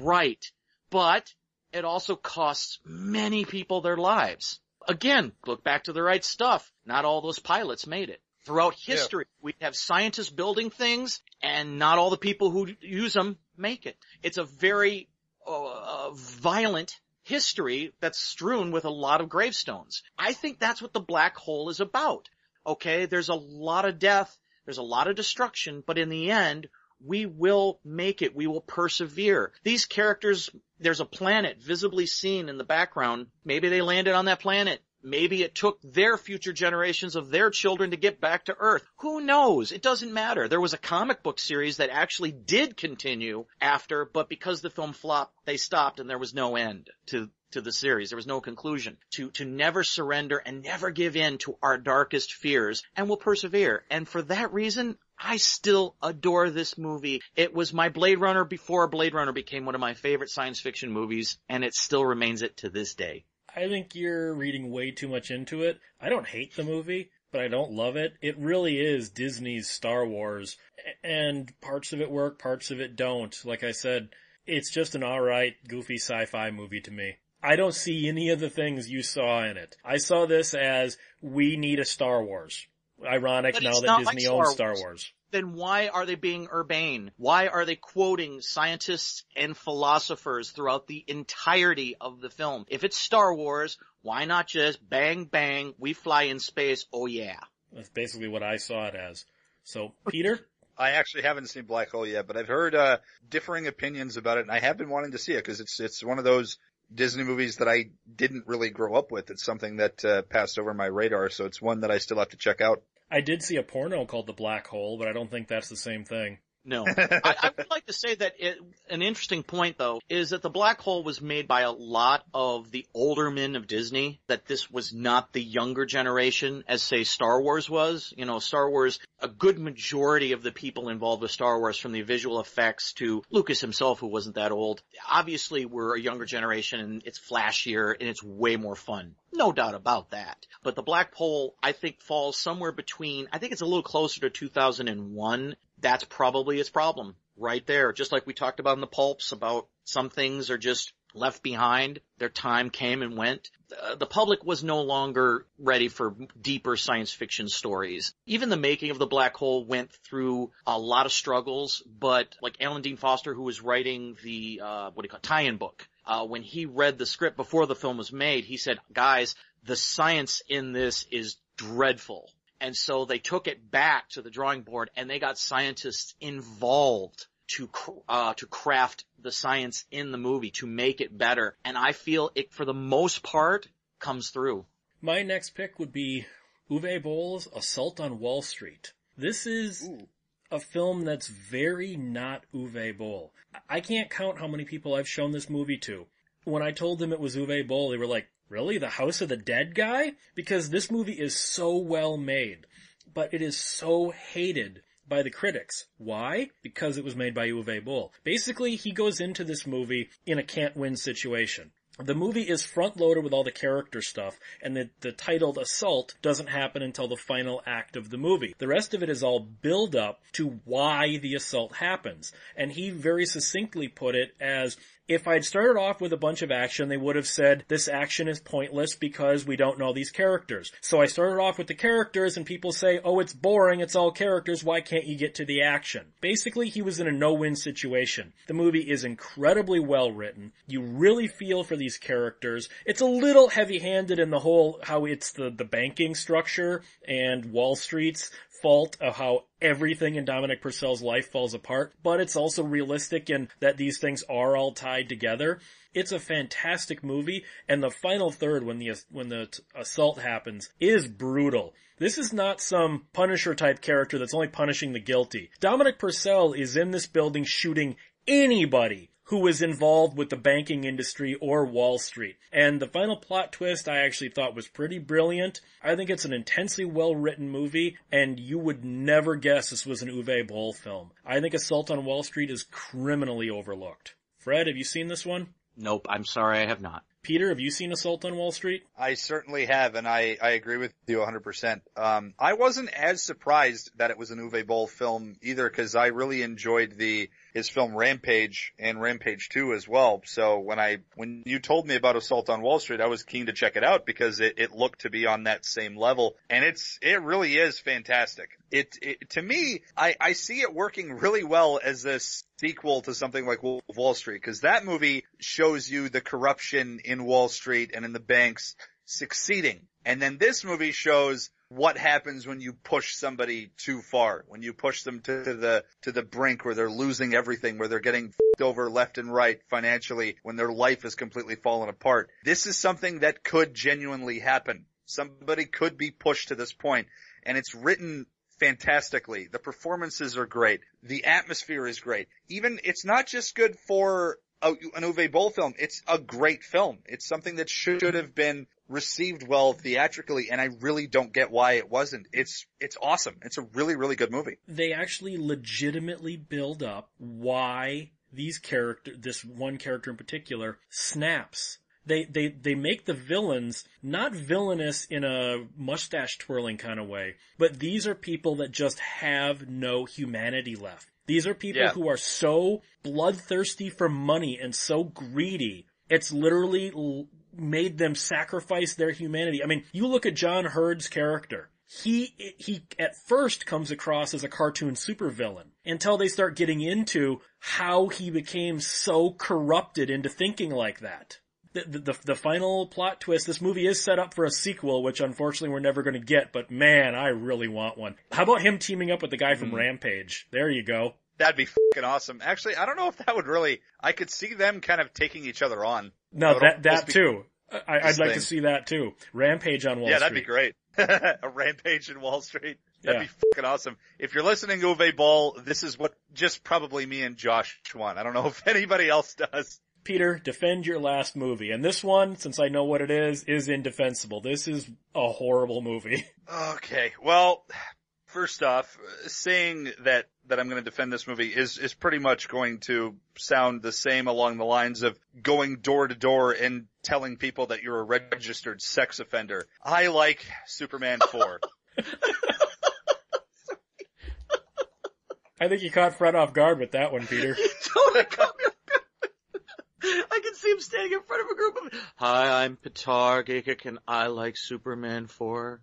right. But it also costs many people their lives. Again, look back to The Right Stuff. Not all those pilots made it. Throughout history, yeah. We have scientists building things, and not all the people who use them make it. It's a very uh, violent history that's strewn with a lot of gravestones. I think that's what the black hole is about. Okay, there's a lot of death. There's a lot of destruction. But in the end, we will make it. We will persevere. These characters, there's a planet visibly seen in the background. Maybe they landed on that planet. Maybe it took their future generations of their children to get back to Earth. Who knows? It doesn't matter. There was a comic book series that actually did continue after, but because the film flopped, they stopped and there was no end to to the series. There was no conclusion. To to never surrender and never give in to our darkest fears, and we'll persevere. And for that reason, I still adore this movie. It was my Blade Runner before Blade Runner became one of my favorite science fiction movies, and it still remains it to this day. I think you're reading way too much into it. I don't hate the movie, but I don't love it. It really is Disney's Star Wars, and parts of it work, parts of it don't. Like I said, it's just an alright, goofy sci-fi movie to me. I don't see any of the things you saw in it. I saw this as, we need a Star Wars. Ironic now that Disney owns Star Wars. Then why are they being urbane? Why are they quoting scientists and philosophers throughout the entirety of the film? If it's Star Wars, why not just bang, bang, we fly in space, oh yeah. That's basically what I saw it as. So, Peter? I actually haven't seen Black Hole yet, but I've heard uh differing opinions about it, and I have been wanting to see it because it's it's one of those Disney movies that I didn't really grow up with. It's something that uh, passed over my radar, so it's one that I still have to check out. I did see a porno called The Black Hole, but I don't think that's the same thing. No. I, I would like to say that it, an interesting point, though, is that The Black Hole was made by a lot of the older men of Disney, that this was not the younger generation as, say, Star Wars was. You know, Star Wars, a good majority of the people involved with Star Wars, from the visual effects to Lucas himself, who wasn't that old, obviously we're a younger generation, and it's flashier, and it's way more fun. No doubt about that. But The Black Hole, I think, falls somewhere between, I think it's a little closer to two thousand one. That's probably its problem right there. Just like we talked about in the pulps about some things are just left behind. Their time came and went. Uh, the public was no longer ready for deeper science fiction stories. Even the making of The Black Hole went through a lot of struggles, but like Alan Dean Foster, who was writing the, uh, what do you call it, tie-in book, uh, when he read the script before the film was made, he said, guys, the science in this is dreadful. And so they took it back to the drawing board, and they got scientists involved to uh, to craft the science in the movie to make it better. And I feel it, for the most part, comes through. My next pick would be Uwe Boll's Assault on Wall Street. This is Ooh. a film that's very not Uwe Boll. I can't count how many people I've shown this movie to. When I told them it was Uwe Boll, they were like, really? The House of the Dead guy? Because this movie is so well made, but it is so hated by the critics. Why? Because it was made by Uwe Boll. Basically, he goes into this movie in a can't-win situation. The movie is front-loaded with all the character stuff, and the, the titled assault doesn't happen until the final act of the movie. The rest of it is all build-up to why the assault happens. And he very succinctly put it as, if I'd started off with a bunch of action, they would have said, this action is pointless because we don't know these characters. So I started off with the characters, and people say, oh, it's boring, it's all characters, why can't you get to the action? Basically, he was in a no-win situation. The movie is incredibly well-written. You really feel for these characters. It's a little heavy-handed in the whole, how it's the, the banking structure and Wall Street's fault of how everything in Dominic Purcell's life falls apart, but it's also realistic in that these things are all tied together. It's a fantastic movie, and the final third, when the when the t- assault happens, is brutal. This is not some Punisher-type character that's only punishing the guilty. Dominic Purcell is in this building shooting anybody who was involved with the banking industry or Wall Street. And the final plot twist I actually thought was pretty brilliant. I think it's an intensely well-written movie, and you would never guess this was an Uwe Boll film. I think Assault on Wall Street is criminally overlooked. Fred, have you seen this one? Nope, I'm sorry, I have not. Peter, have you seen Assault on Wall Street? I certainly have, and I, I agree with you one hundred percent. Um, I wasn't as surprised that it was an Uwe Boll film either, because I really enjoyed the his film Rampage and Rampage two as well. So when I when you told me about Assault on Wall Street, I was keen to check it out because it, it looked to be on that same level, and it's it really is fantastic. It, it to me, I, I see it working really well as this sequel to something like Wolf of Wall Street, because that movie shows you the corruption in Wall Street and in the banks succeeding. And then this movie shows what happens when you push somebody too far, when you push them to the to the brink where they're losing everything, where they're getting f***ed over left and right financially, when their life is completely fallen apart. This is something that could genuinely happen. Somebody could be pushed to this point, and it's written fantastically. The performances are great. The atmosphere is great. Even it's not just good for a, an Uwe Boll film. It's a great film. It's something that should have been received well theatrically, and I really don't get why it wasn't. It's it's awesome. It's a really, really good movie. They actually legitimately build up why these character, this one character in particular, snaps. They they they make the villains not villainous in a mustache twirling kind of way, but these are people that just have no humanity left. These are people yeah. who are so bloodthirsty for money and so greedy. It's literally l- made them sacrifice their humanity. I mean, you look at John Hurd's character. He he at first comes across as a cartoon supervillain until they start getting into how he became so corrupted into thinking like that. The, the the final plot twist, this movie is set up for a sequel, which unfortunately we're never going to get, but man, I really want one. How about him teaming up with the guy from mm. Rampage? There you go. That'd be fucking awesome. Actually, I don't know if that would really, I could see them kind of taking each other on. No, that that too. I, I'd thing. like to see that too. Rampage on Wall yeah, Street. Yeah, that'd be great. A Rampage in Wall Street. That'd yeah. be fucking awesome. If you're listening to Uwe Boll, this is what just probably me and Josh want. I don't know if anybody else does. Peter, defend your last movie. And this one, since I know what it is, is indefensible. This is a horrible movie. Okay. Well, first off, saying that, that I'm going to defend this movie is, is pretty much going to sound the same along the lines of going door to door and telling people that you're a registered sex offender. I like Superman four. I think you caught Fred off guard with that one, Peter. You totally caught me. I can see him standing in front of a group of... Hi, I'm Petar Gekik, and I like Superman four.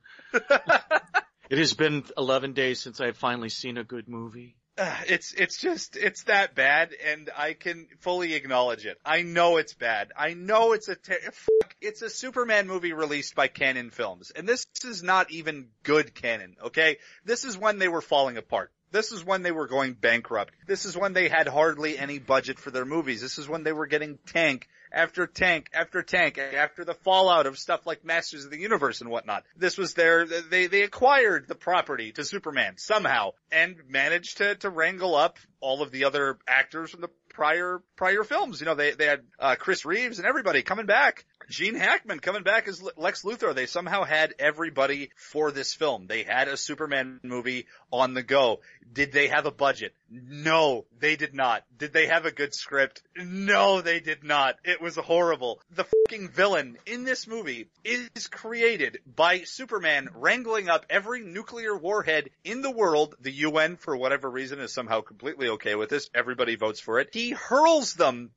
It has been eleven days since I have finally seen a good movie. Uh, it's it's just, it's that bad, and I can fully acknowledge it. I know it's bad. I know it's a... Ter- fuck, it's a Superman movie released by Canon Films, and this is not even good Canon, okay? This is when they were falling apart. This is when they were going bankrupt. This is when they had hardly any budget for their movies. This is when they were getting tank after tank after tank after the fallout of stuff like Masters of the Universe and whatnot. This was their, they, they acquired the property to Superman somehow and managed to, to wrangle up all of the other actors from the prior, prior films. You know, they, they had, uh, Chris Reeves and everybody coming back. Gene Hackman coming back as Lex Luthor. They somehow had everybody for this film. They had a Superman movie on the go. Did they have a budget? No, they did not. Did they have a good script? No, they did not. It was horrible. The fucking villain in this movie is created by Superman wrangling up every nuclear warhead in the world. The U N, for whatever reason, is somehow completely okay with this. Everybody votes for it. He hurls them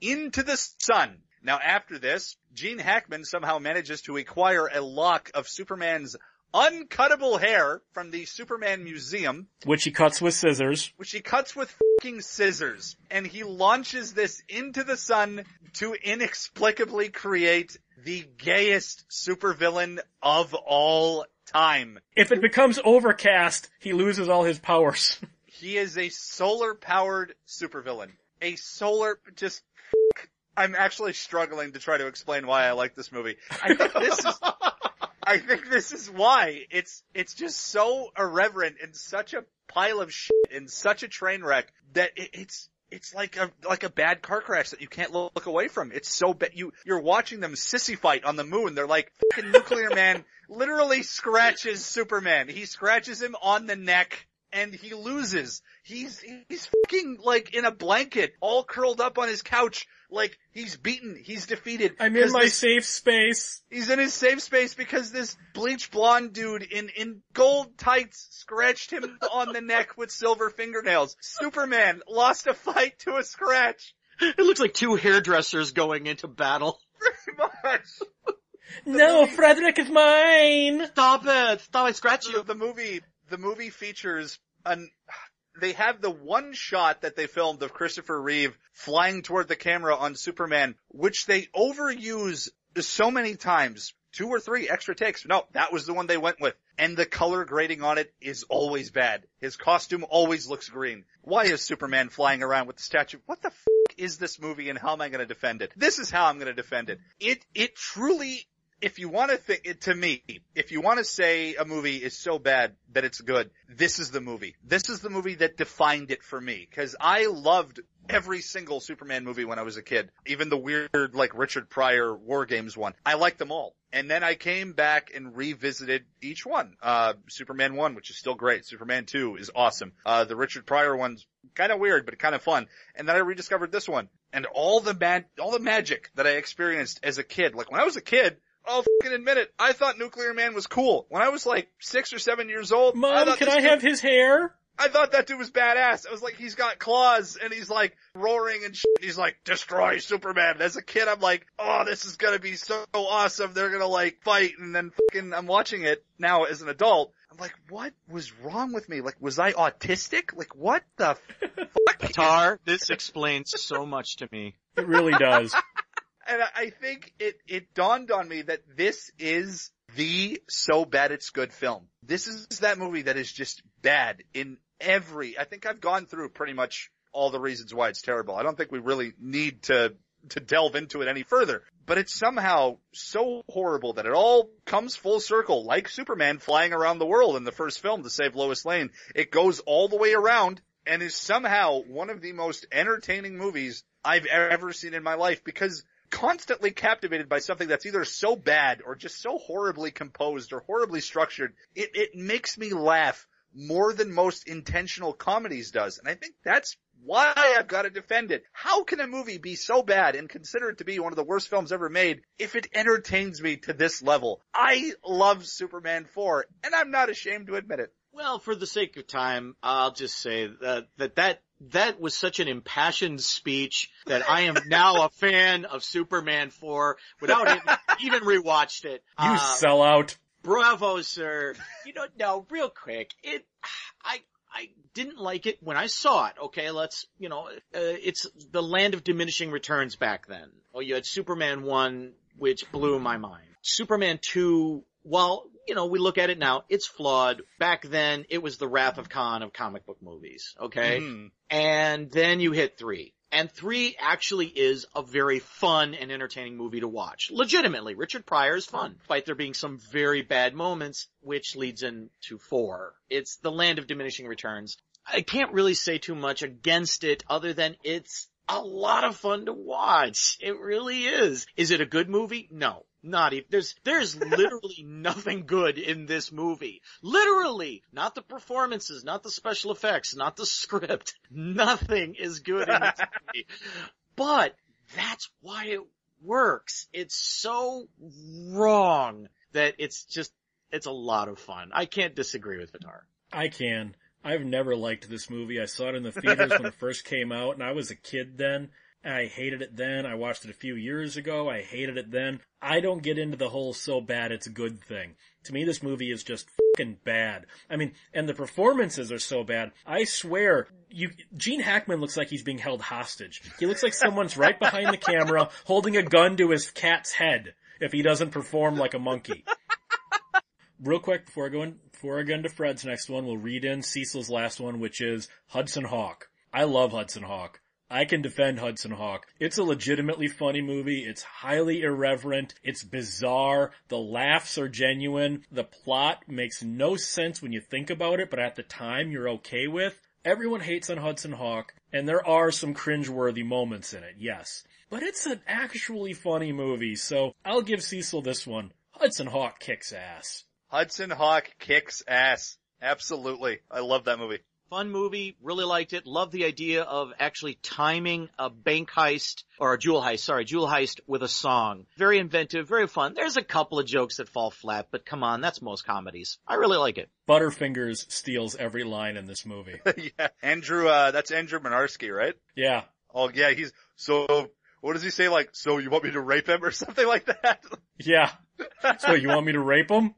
into the sun. Now, after this, Gene Hackman somehow manages to acquire a lock of Superman's uncuttable hair from the Superman Museum. Which he cuts with scissors. Which he cuts with fucking scissors. And he launches this into the sun to inexplicably create the gayest supervillain of all time. If it becomes overcast, he loses all his powers. He is a solar-powered supervillain. A solar... just... I'm actually struggling to try to explain why I like this movie. I think this is, I think this is why. It's, it's just so irreverent and such a pile of shit and such a train wreck that it, it's, it's like a, like a bad car crash that you can't look, look away from. It's so bad. You, you're watching them sissy fight on the moon. They're like, fucking Nuclear Man literally scratches Superman. He scratches him on the neck. And he loses. He's, he's fucking like in a blanket, all curled up on his couch. Like he's beaten. He's defeated. I'm in my this, safe space. He's in his safe space because this bleach blonde dude in, in gold tights scratched him on the neck with silver fingernails. Superman lost a fight to a scratch. It looks like two hairdressers going into battle. Pretty much. No, movie. Frederick is mine. Stop it. Stop. I scratch you. The movie, the movie features an, they have the one shot that they filmed of Christopher Reeve flying toward the camera on Superman, which they overuse so many times two or three extra takes. No, that was the one they went with. And the color grading on it is always bad. His costume always looks green. Why is Superman flying around with the statue? What the f*** is this movie and how am I going to defend it? This is how I'm going to defend it. It, it truly... If you want to think, to me, if you want to say a movie is so bad that it's good, this is the movie. This is the movie that defined it for me, because I loved every single Superman movie when I was a kid. Even the weird, like, Richard Pryor War Games one. I liked them all. And then I came back and revisited each one. Uh, Superman one, which is still great. Superman two is awesome. Uh, the Richard Pryor one's kind of weird, but kind of fun. And then I rediscovered this one. And all the mad, all the magic that I experienced as a kid. Like, when I was a kid, I'll fucking admit it, I thought Nuclear Man was cool. When I was like six or seven years old, Mom, I can I dude, have his hair? I thought that dude was badass. I was like, he's got claws and he's like roaring and shit. He's like, destroy Superman. And as a kid, I'm like, oh, this is gonna be so awesome. They're gonna like fight, and then fucking I'm watching it now as an adult. I'm like, what was wrong with me? Like, was I autistic? Like, what the fuck? Tar, this explains so much to me. It really does. And I think it, it dawned on me that this is the so bad it's good film. This is that movie that is just bad in every, I think I've gone through pretty much all the reasons why it's terrible. I don't think we really need to, to delve into it any further, but it's somehow so horrible that it all comes full circle, like Superman flying around the world in the first film to save Lois Lane. It goes all the way around and is somehow one of the most entertaining movies I've ever seen in my life, because constantly captivated by something that's either so bad or just so horribly composed or horribly structured, it, it makes me laugh more than most intentional comedies does. And I think that's why I've got to defend it. How can a movie be so bad and consider it to be one of the worst films ever made if it entertains me to this level? I love Superman four, and I'm not ashamed to admit it. Well, for the sake of time, I'll just say that that, that That was such an impassioned speech that I am now a fan of Superman four without having even rewatched it. You uh, sellout. Bravo, sir. You know, no, real quick. It, I, I didn't like it when I saw it. Okay, let's, you know, uh, it's the land of diminishing returns back then. Oh, you had Superman one, which blew my mind. Superman two, well, you know, we look at it now, it's flawed. Back then, it was the Wrath of Khan of comic book movies, okay? Mm. And then you hit three. And three actually is a very fun and entertaining movie to watch. Legitimately, Richard Pryor is fun, despite there being some very bad moments, which leads into four. It's the land of diminishing returns. I can't really say too much against it other than it's a lot of fun to watch. It really is. Is it a good movie? No. Not even, there's, there's literally nothing good in this movie. Literally! Not the performances, not the special effects, not the script. Nothing is good in this movie. But that's why it works. It's so wrong that it's just, it's a lot of fun. I can't disagree with Vitar. I can. I've never liked this movie. I saw it in the theaters when it first came out, and I was a kid then. I hated it then. I watched it a few years ago. I hated it then. I don't get into the whole so bad it's good thing. To me, this movie is just fucking bad. I mean, and the performances are so bad. I swear, you, Gene Hackman looks like he's being held hostage. He looks like someone's right behind the camera holding a gun to his cat's head if he doesn't perform like a monkey. Real quick, before I go in, before I go into Fred's next one, we'll read in Cecil's last one, which is Hudson Hawk. I love Hudson Hawk. I can defend Hudson Hawk. It's a legitimately funny movie. It's highly irreverent. It's bizarre. The laughs are genuine. The plot makes no sense when you think about it, but at the time you're okay with. Everyone hates on Hudson Hawk, and there are some cringeworthy moments in it, yes. But it's an actually funny movie, so I'll give Cecil this one. Hudson Hawk kicks ass. Hudson Hawk kicks ass. Absolutely. I love that movie. Fun movie, really liked it, love the idea of actually timing a bank heist, or a jewel heist, sorry, jewel heist with a song. Very inventive, very fun. There's a couple of jokes that fall flat, but come on, that's most comedies. I really like it. Butterfingers steals every line in this movie. Yeah, Andrew, uh, that's Andrew Minarski, right? Yeah. Oh, yeah, he's, so, what does he say, like, so you want me to rape him, or something like that? Yeah. So you want me to rape him?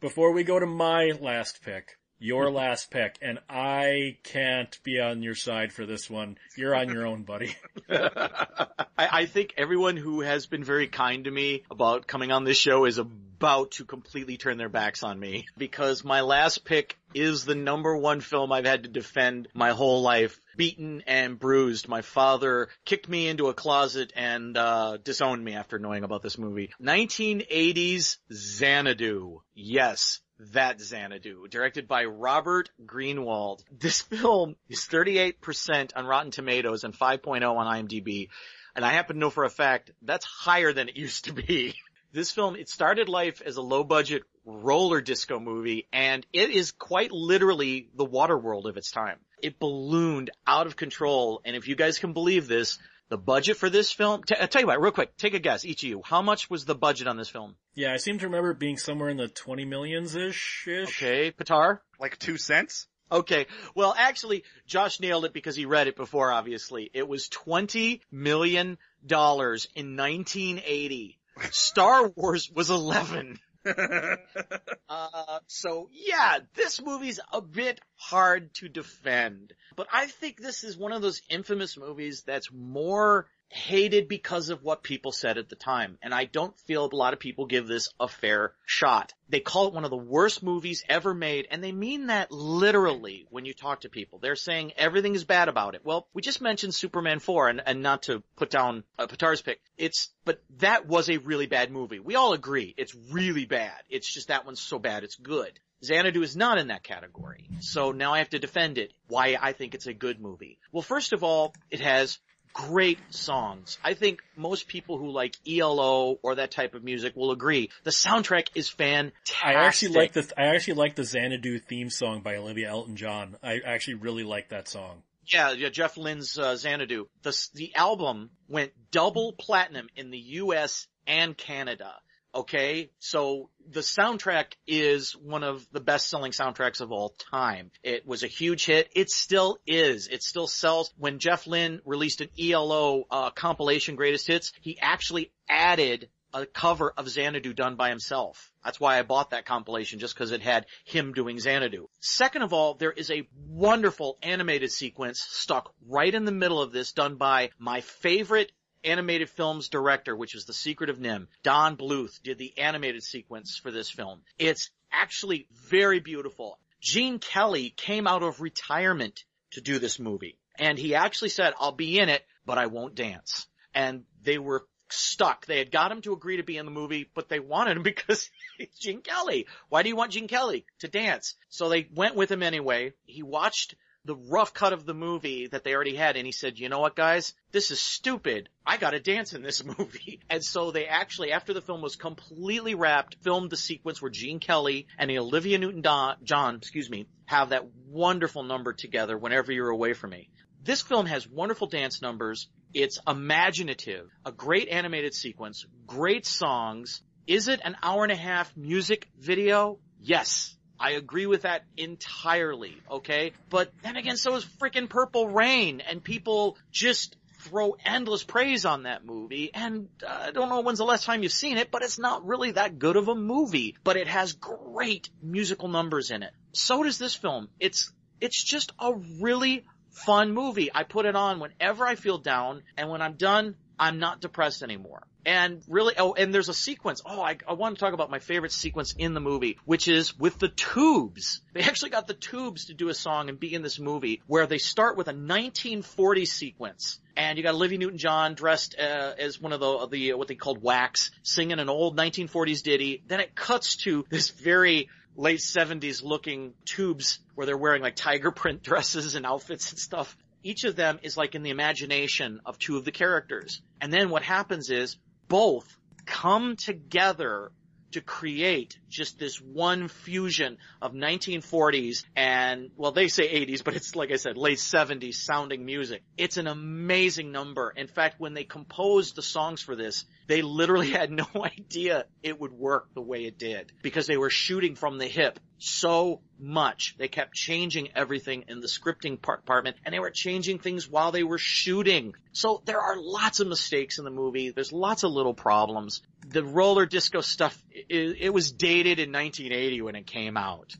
Before we go to my last pick, Your last pick, and I can't be on your side for this one. You're on your own, buddy. I, I think everyone who has been very kind to me about coming on this show is about to completely turn their backs on me, because my last pick is the number one film I've had to defend my whole life. Beaten and bruised. My father kicked me into a closet and uh disowned me after knowing about this movie. nineteen eighties Xanadu. Yes. That Xanadu, directed by Robert Greenwald. This film is thirty-eight percent on Rotten Tomatoes and five point oh on IMDb. And I happen to know for a fact that's higher than it used to be. This film, it started life as a low-budget roller disco movie, and it is quite literally the Waterworld of its time. It ballooned out of control, and if you guys can believe this, the budget for this film, t- I'll tell you what, real quick, take a guess, each of you. How much was the budget on this film? Yeah, I seem to remember it being somewhere in the twenty millions-ish. Okay, Pitar? Like two cents? Okay, well, actually, Josh nailed it because he read it before, obviously. It was twenty million dollars in nineteen eighty. Star Wars was eleven. uh, so yeah, this movie's a bit hard to defend, but I think this is one of those infamous movies that's more hated because of what people said at the time, and I don't feel a lot of people give this a fair shot. They call it one of the worst movies ever made, and they mean that literally when you talk to people. They're saying everything is bad about it. Well, we just mentioned Superman four, and, and not to put down uh, Pitar's pick, it's, but that was a really bad movie. We all agree, it's really bad. It's just that one's so bad it's good. Xanadu is not in that category, so now I have to defend it, why I think it's a good movie. Well, first of all, it has great songs. I think most people who like E L O or that type of music will agree. The soundtrack is fantastic. I actually like the, I actually like the Xanadu theme song by Olivia Elton-John. I actually really like that song. Yeah, yeah, Jeff Lynne's uh, Xanadu. The, the album went double platinum in the U S and Canada. Okay, so the soundtrack is one of the best-selling soundtracks of all time. It was a huge hit. It still is. It still sells. When Jeff Lynne released an E L O uh, compilation, Greatest Hits, he actually added a cover of Xanadu done by himself. That's why I bought that compilation, just because it had him doing Xanadu. Second of all, there is a wonderful animated sequence stuck right in the middle of this, done by my favorite animated film's director, which is The Secret of Nim. Don Bluth did the animated sequence for this film. It's actually very beautiful. Gene Kelly came out of retirement to do this movie, and he actually said, I'll be in it, but I won't dance. And they were stuck. They had got him to agree to be in the movie, but they wanted him because it's Gene Kelly. Why do you want Gene Kelly to dance? So they went with him anyway. He watched the rough cut of the movie that they already had, and he said, you know what, guys? This is stupid. I gotta dance in this movie. And so they actually, after the film was completely wrapped, filmed the sequence where Gene Kelly and Olivia Newton-John, excuse me, have that wonderful number together, Whenever You're Away From Me. This film has wonderful dance numbers. It's imaginative, a great animated sequence, great songs. Is it an hour and a half music video? Yes. I agree with that entirely, okay? But then again, so is freaking Purple Rain, and people just throw endless praise on that movie, and uh, I don't know when's the last time you've seen it, but it's not really that good of a movie, but it has great musical numbers in it. So does this film. It's, it's just a really fun movie. I put it on whenever I feel down, and when I'm done, I'm not depressed anymore. And really, oh, and there's a sequence. Oh, I, I want to talk about my favorite sequence in the movie, which is with the Tubes. They actually got the Tubes to do a song and be in this movie, where they start with a nineteen forties sequence. And you got Olivia Newton-John dressed uh, as one of the, the what they called wax, singing an old nineteen forties ditty. Then it cuts to this very late seventies looking Tubes, where they're wearing like tiger print dresses and outfits and stuff. Each of them is like in the imagination of two of the characters. And then what happens is, both come together to create just this one fusion of nineteen forties and, well, they say eighties, but it's, like I said, late seventies sounding music. It's an amazing number. In fact, when they composed the songs for this, they literally had no idea it would work the way it did, because they were shooting from the hip so much. They kept changing everything in the scripting department, and they were changing things while they were shooting. So there are lots of mistakes in the movie. There's lots of little problems. The roller disco stuff, it, it was dated in nineteen eighty when it came out.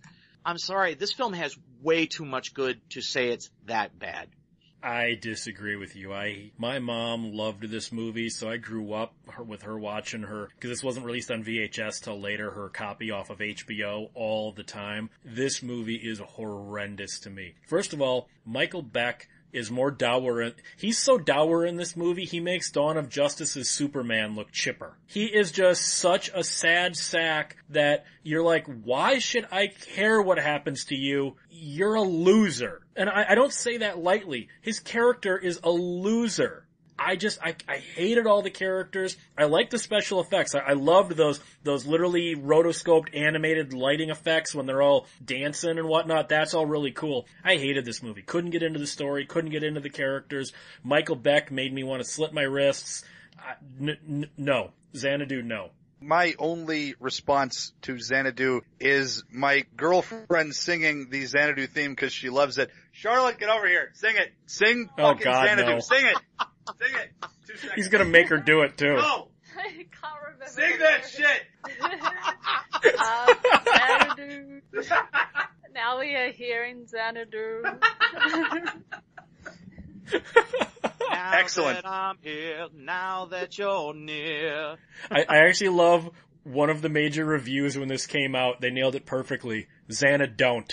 I'm sorry, this film has way too much good to say it's that bad. I disagree with you. I, my mom loved this movie, so I grew up her, with her watching her, because this wasn't released on V H S till later, her copy off of H B O all the time. This movie is horrendous to me. First of all, Michael Beck is more dour. He's so dour in this movie, he makes Dawn of Justice's Superman look chipper. He is just such a sad sack that you're like, why should I care what happens to you? You're a loser. And I, I don't say that lightly. His character is a loser. I just, I, I hated all the characters. I liked the special effects. I, I loved those, those literally rotoscoped animated lighting effects when they're all dancing and whatnot. That's all really cool. I hated this movie. Couldn't get into the story. Couldn't get into the characters. Michael Beck made me want to slit my wrists. I, n- n- no. Xanadu, no. My only response to Xanadu is my girlfriend singing the Xanadu theme because she loves it. Charlotte, get over here. Sing it. Sing fucking oh God, Xanadu. No. Sing it. Sing it. Two seconds. He's gonna make her do it too. No. I can't remember. Sing that shit. uh, Xanadu. Now we are hearing Xanadu. Now excellent. That I'm here, now that you're near. I, I actually love one of the major reviews when this came out. They nailed it perfectly. Xana don't.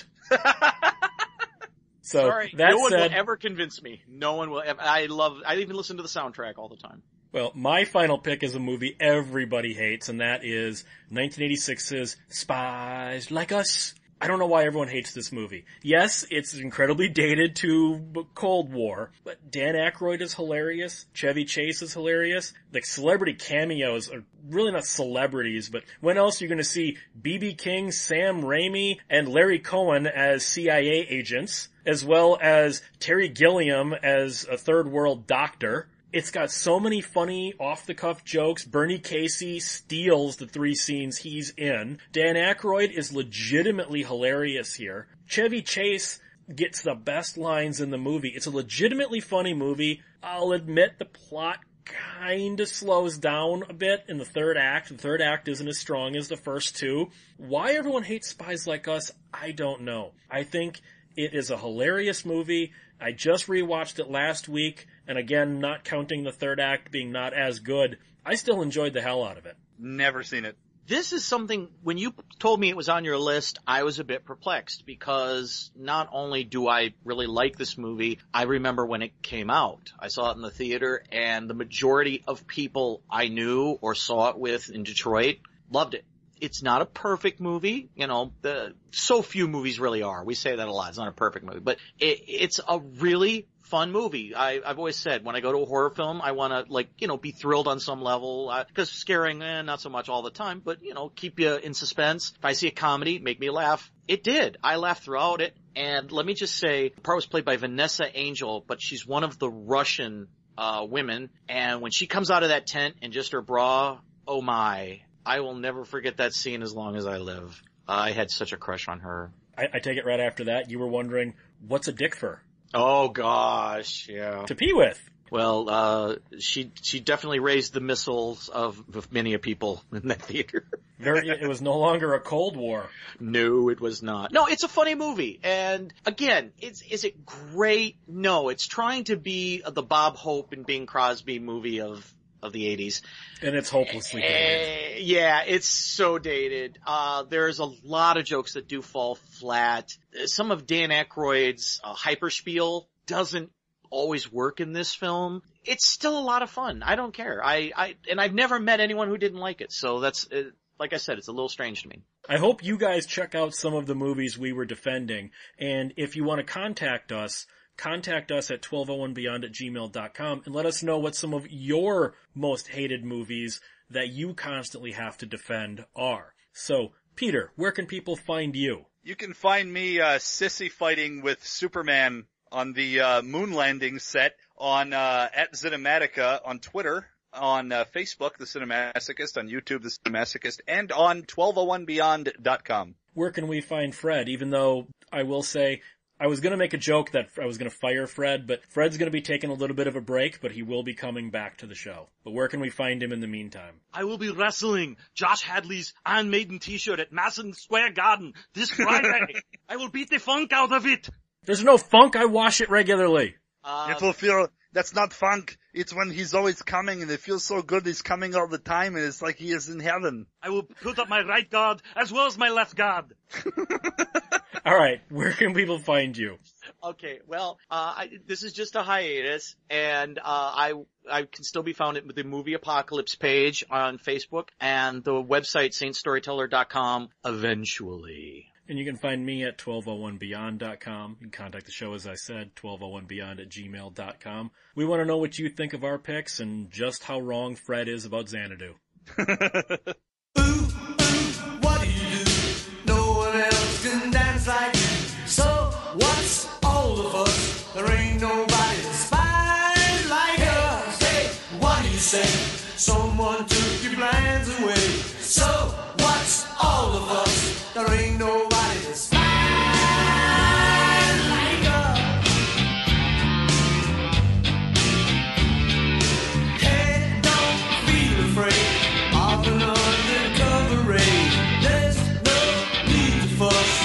So sorry, that no one said, will ever convince me. No one will ever. I love, I even listen to the soundtrack all the time. Well, my final pick is a movie everybody hates, and that is nineteen eighty-six's Spies Like Us. I don't know why everyone hates this movie. Yes, it's incredibly dated to Cold War, but Dan Aykroyd is hilarious. Chevy Chase is hilarious. The celebrity cameos are really not celebrities, but when else are you going to see B B. King, Sam Raimi, and Larry Cohen as C I A agents, as well as Terry Gilliam as a third world doctor? It's got so many funny, off-the-cuff jokes. Bernie Casey steals the three scenes he's in. Dan Aykroyd is legitimately hilarious here. Chevy Chase gets the best lines in the movie. It's a legitimately funny movie. I'll admit the plot kind of slows down a bit in the third act. The third act isn't as strong as the first two. Why everyone hates Spies Like Us, I don't know. I think it is a hilarious movie. I just rewatched it last week, and again, not counting the third act being not as good, I still enjoyed the hell out of it. Never seen it. This is something, when you told me it was on your list, I was a bit perplexed, because not only do I really like this movie, I remember when it came out. I saw it in the theater, and the majority of people I knew or saw it with in Detroit loved it. It's not a perfect movie, you know, the, so few movies really are. We say that a lot. It's not a perfect movie, but it, it's a really fun movie. I, I've always said when I go to a horror film, I want to, like, you know, be thrilled on some level, because uh, scaring, eh, not so much all the time, but, you know, keep you in suspense. If I see a comedy, make me laugh. It did. I laughed throughout it. And let me just say, the part was played by Vanessa Angel, but she's one of the Russian uh women. And when she comes out of that tent and just her bra, oh my. I will never forget that scene as long as I live. I had such a crush on her. I, I take it right after that, you were wondering, what's a dick for? Oh, gosh, yeah. To pee with. Well, uh, she she definitely raised the missiles of, of many a people in that theater. Very, it was no longer a Cold War. No, it was not. No, it's a funny movie. And, again, it's, is it great? No, it's trying to be the Bob Hope and Bing Crosby movie of... of the eighties. And it's hopelessly dated. Uh, yeah, it's so dated. Uh, there's a lot of jokes that do fall flat. Some of Dan Aykroyd's uh, hyperspiel doesn't always work in this film. It's still a lot of fun. I don't care. I, I, and I've never met anyone who didn't like it. So that's, uh, like I said, it's a little strange to me. I hope you guys check out some of the movies we were defending. And if you want to contact us, contact us at twelve oh one beyond at gmail dot com and let us know what some of your most hated movies that you constantly have to defend are. So, Peter, where can people find you? You can find me uh, sissy fighting with Superman on the uh, moon landing set, on uh, at Cinematica on Twitter, on uh, Facebook, The Cinemasochist, on YouTube, The Cinemasochist, and on twelve oh one beyond dot com. Where can we find Fred, even though I will say... I was going to make a joke that I was going to fire Fred, but Fred's going to be taking a little bit of a break, but he will be coming back to the show. But where can we find him in the meantime? I will be wrestling Josh Hadley's Iron Maiden t-shirt at Madison Square Garden this Friday. I will beat the funk out of it. There's no funk. I wash it regularly. Uh, it will feel, that's not funk. It's when he's always coming and it feels so good. He's coming all the time and it's like he is in heaven. I will put up my right guard as well as my left guard. All right, where can people find you? Okay, well, uh, I, this is just a hiatus, and uh, I I can still be found at the Movie Apocalypse page on Facebook and the website saint storyteller dot com eventually. And you can find me at twelve oh one beyond dot com. You can contact the show, as I said, twelve oh one beyond at gmail dot com. We want to know what you think of our picks and just how wrong Fred is about Xanadu. Like you. So what's all of us? There ain't nobody spied like us. Hey, what do you say? Someone took your plans away. So what's all of us? There ain't nobody spied like us. Hey, don't feel afraid of an undercover raid. There's no need to fuss.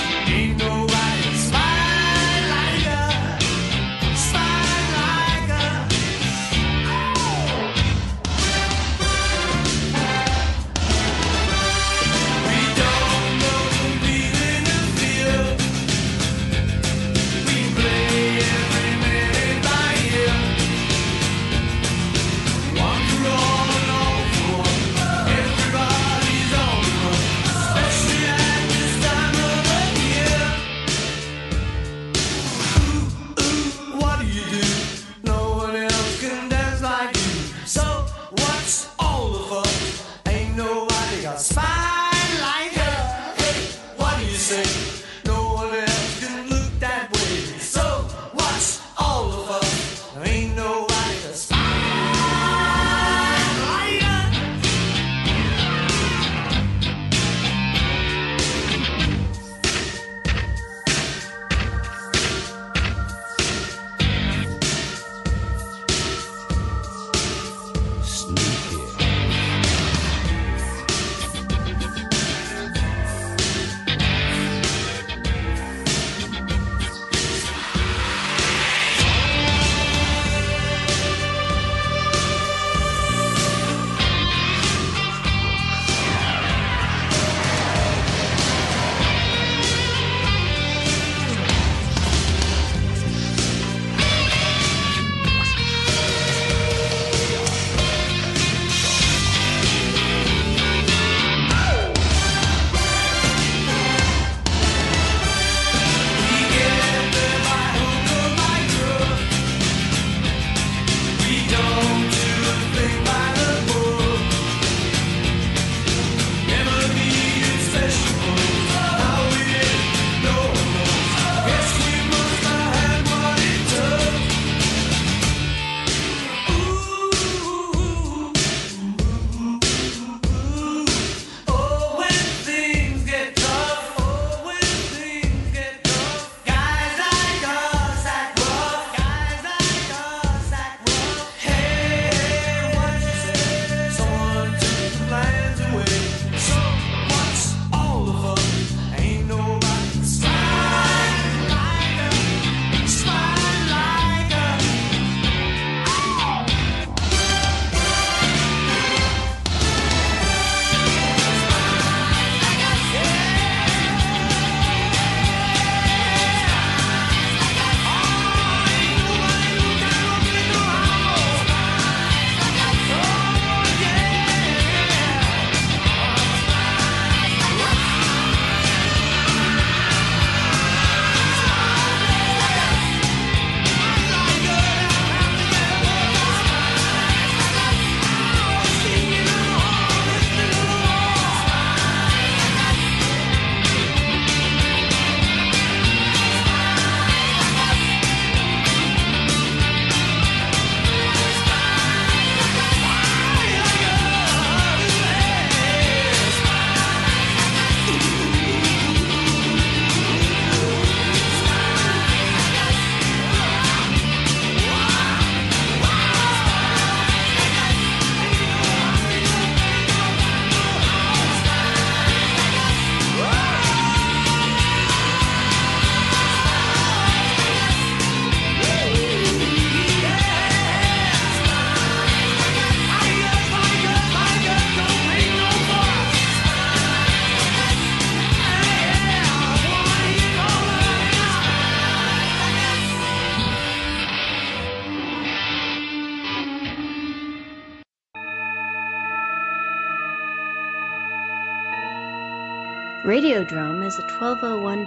Radio Drome is a twelve oh one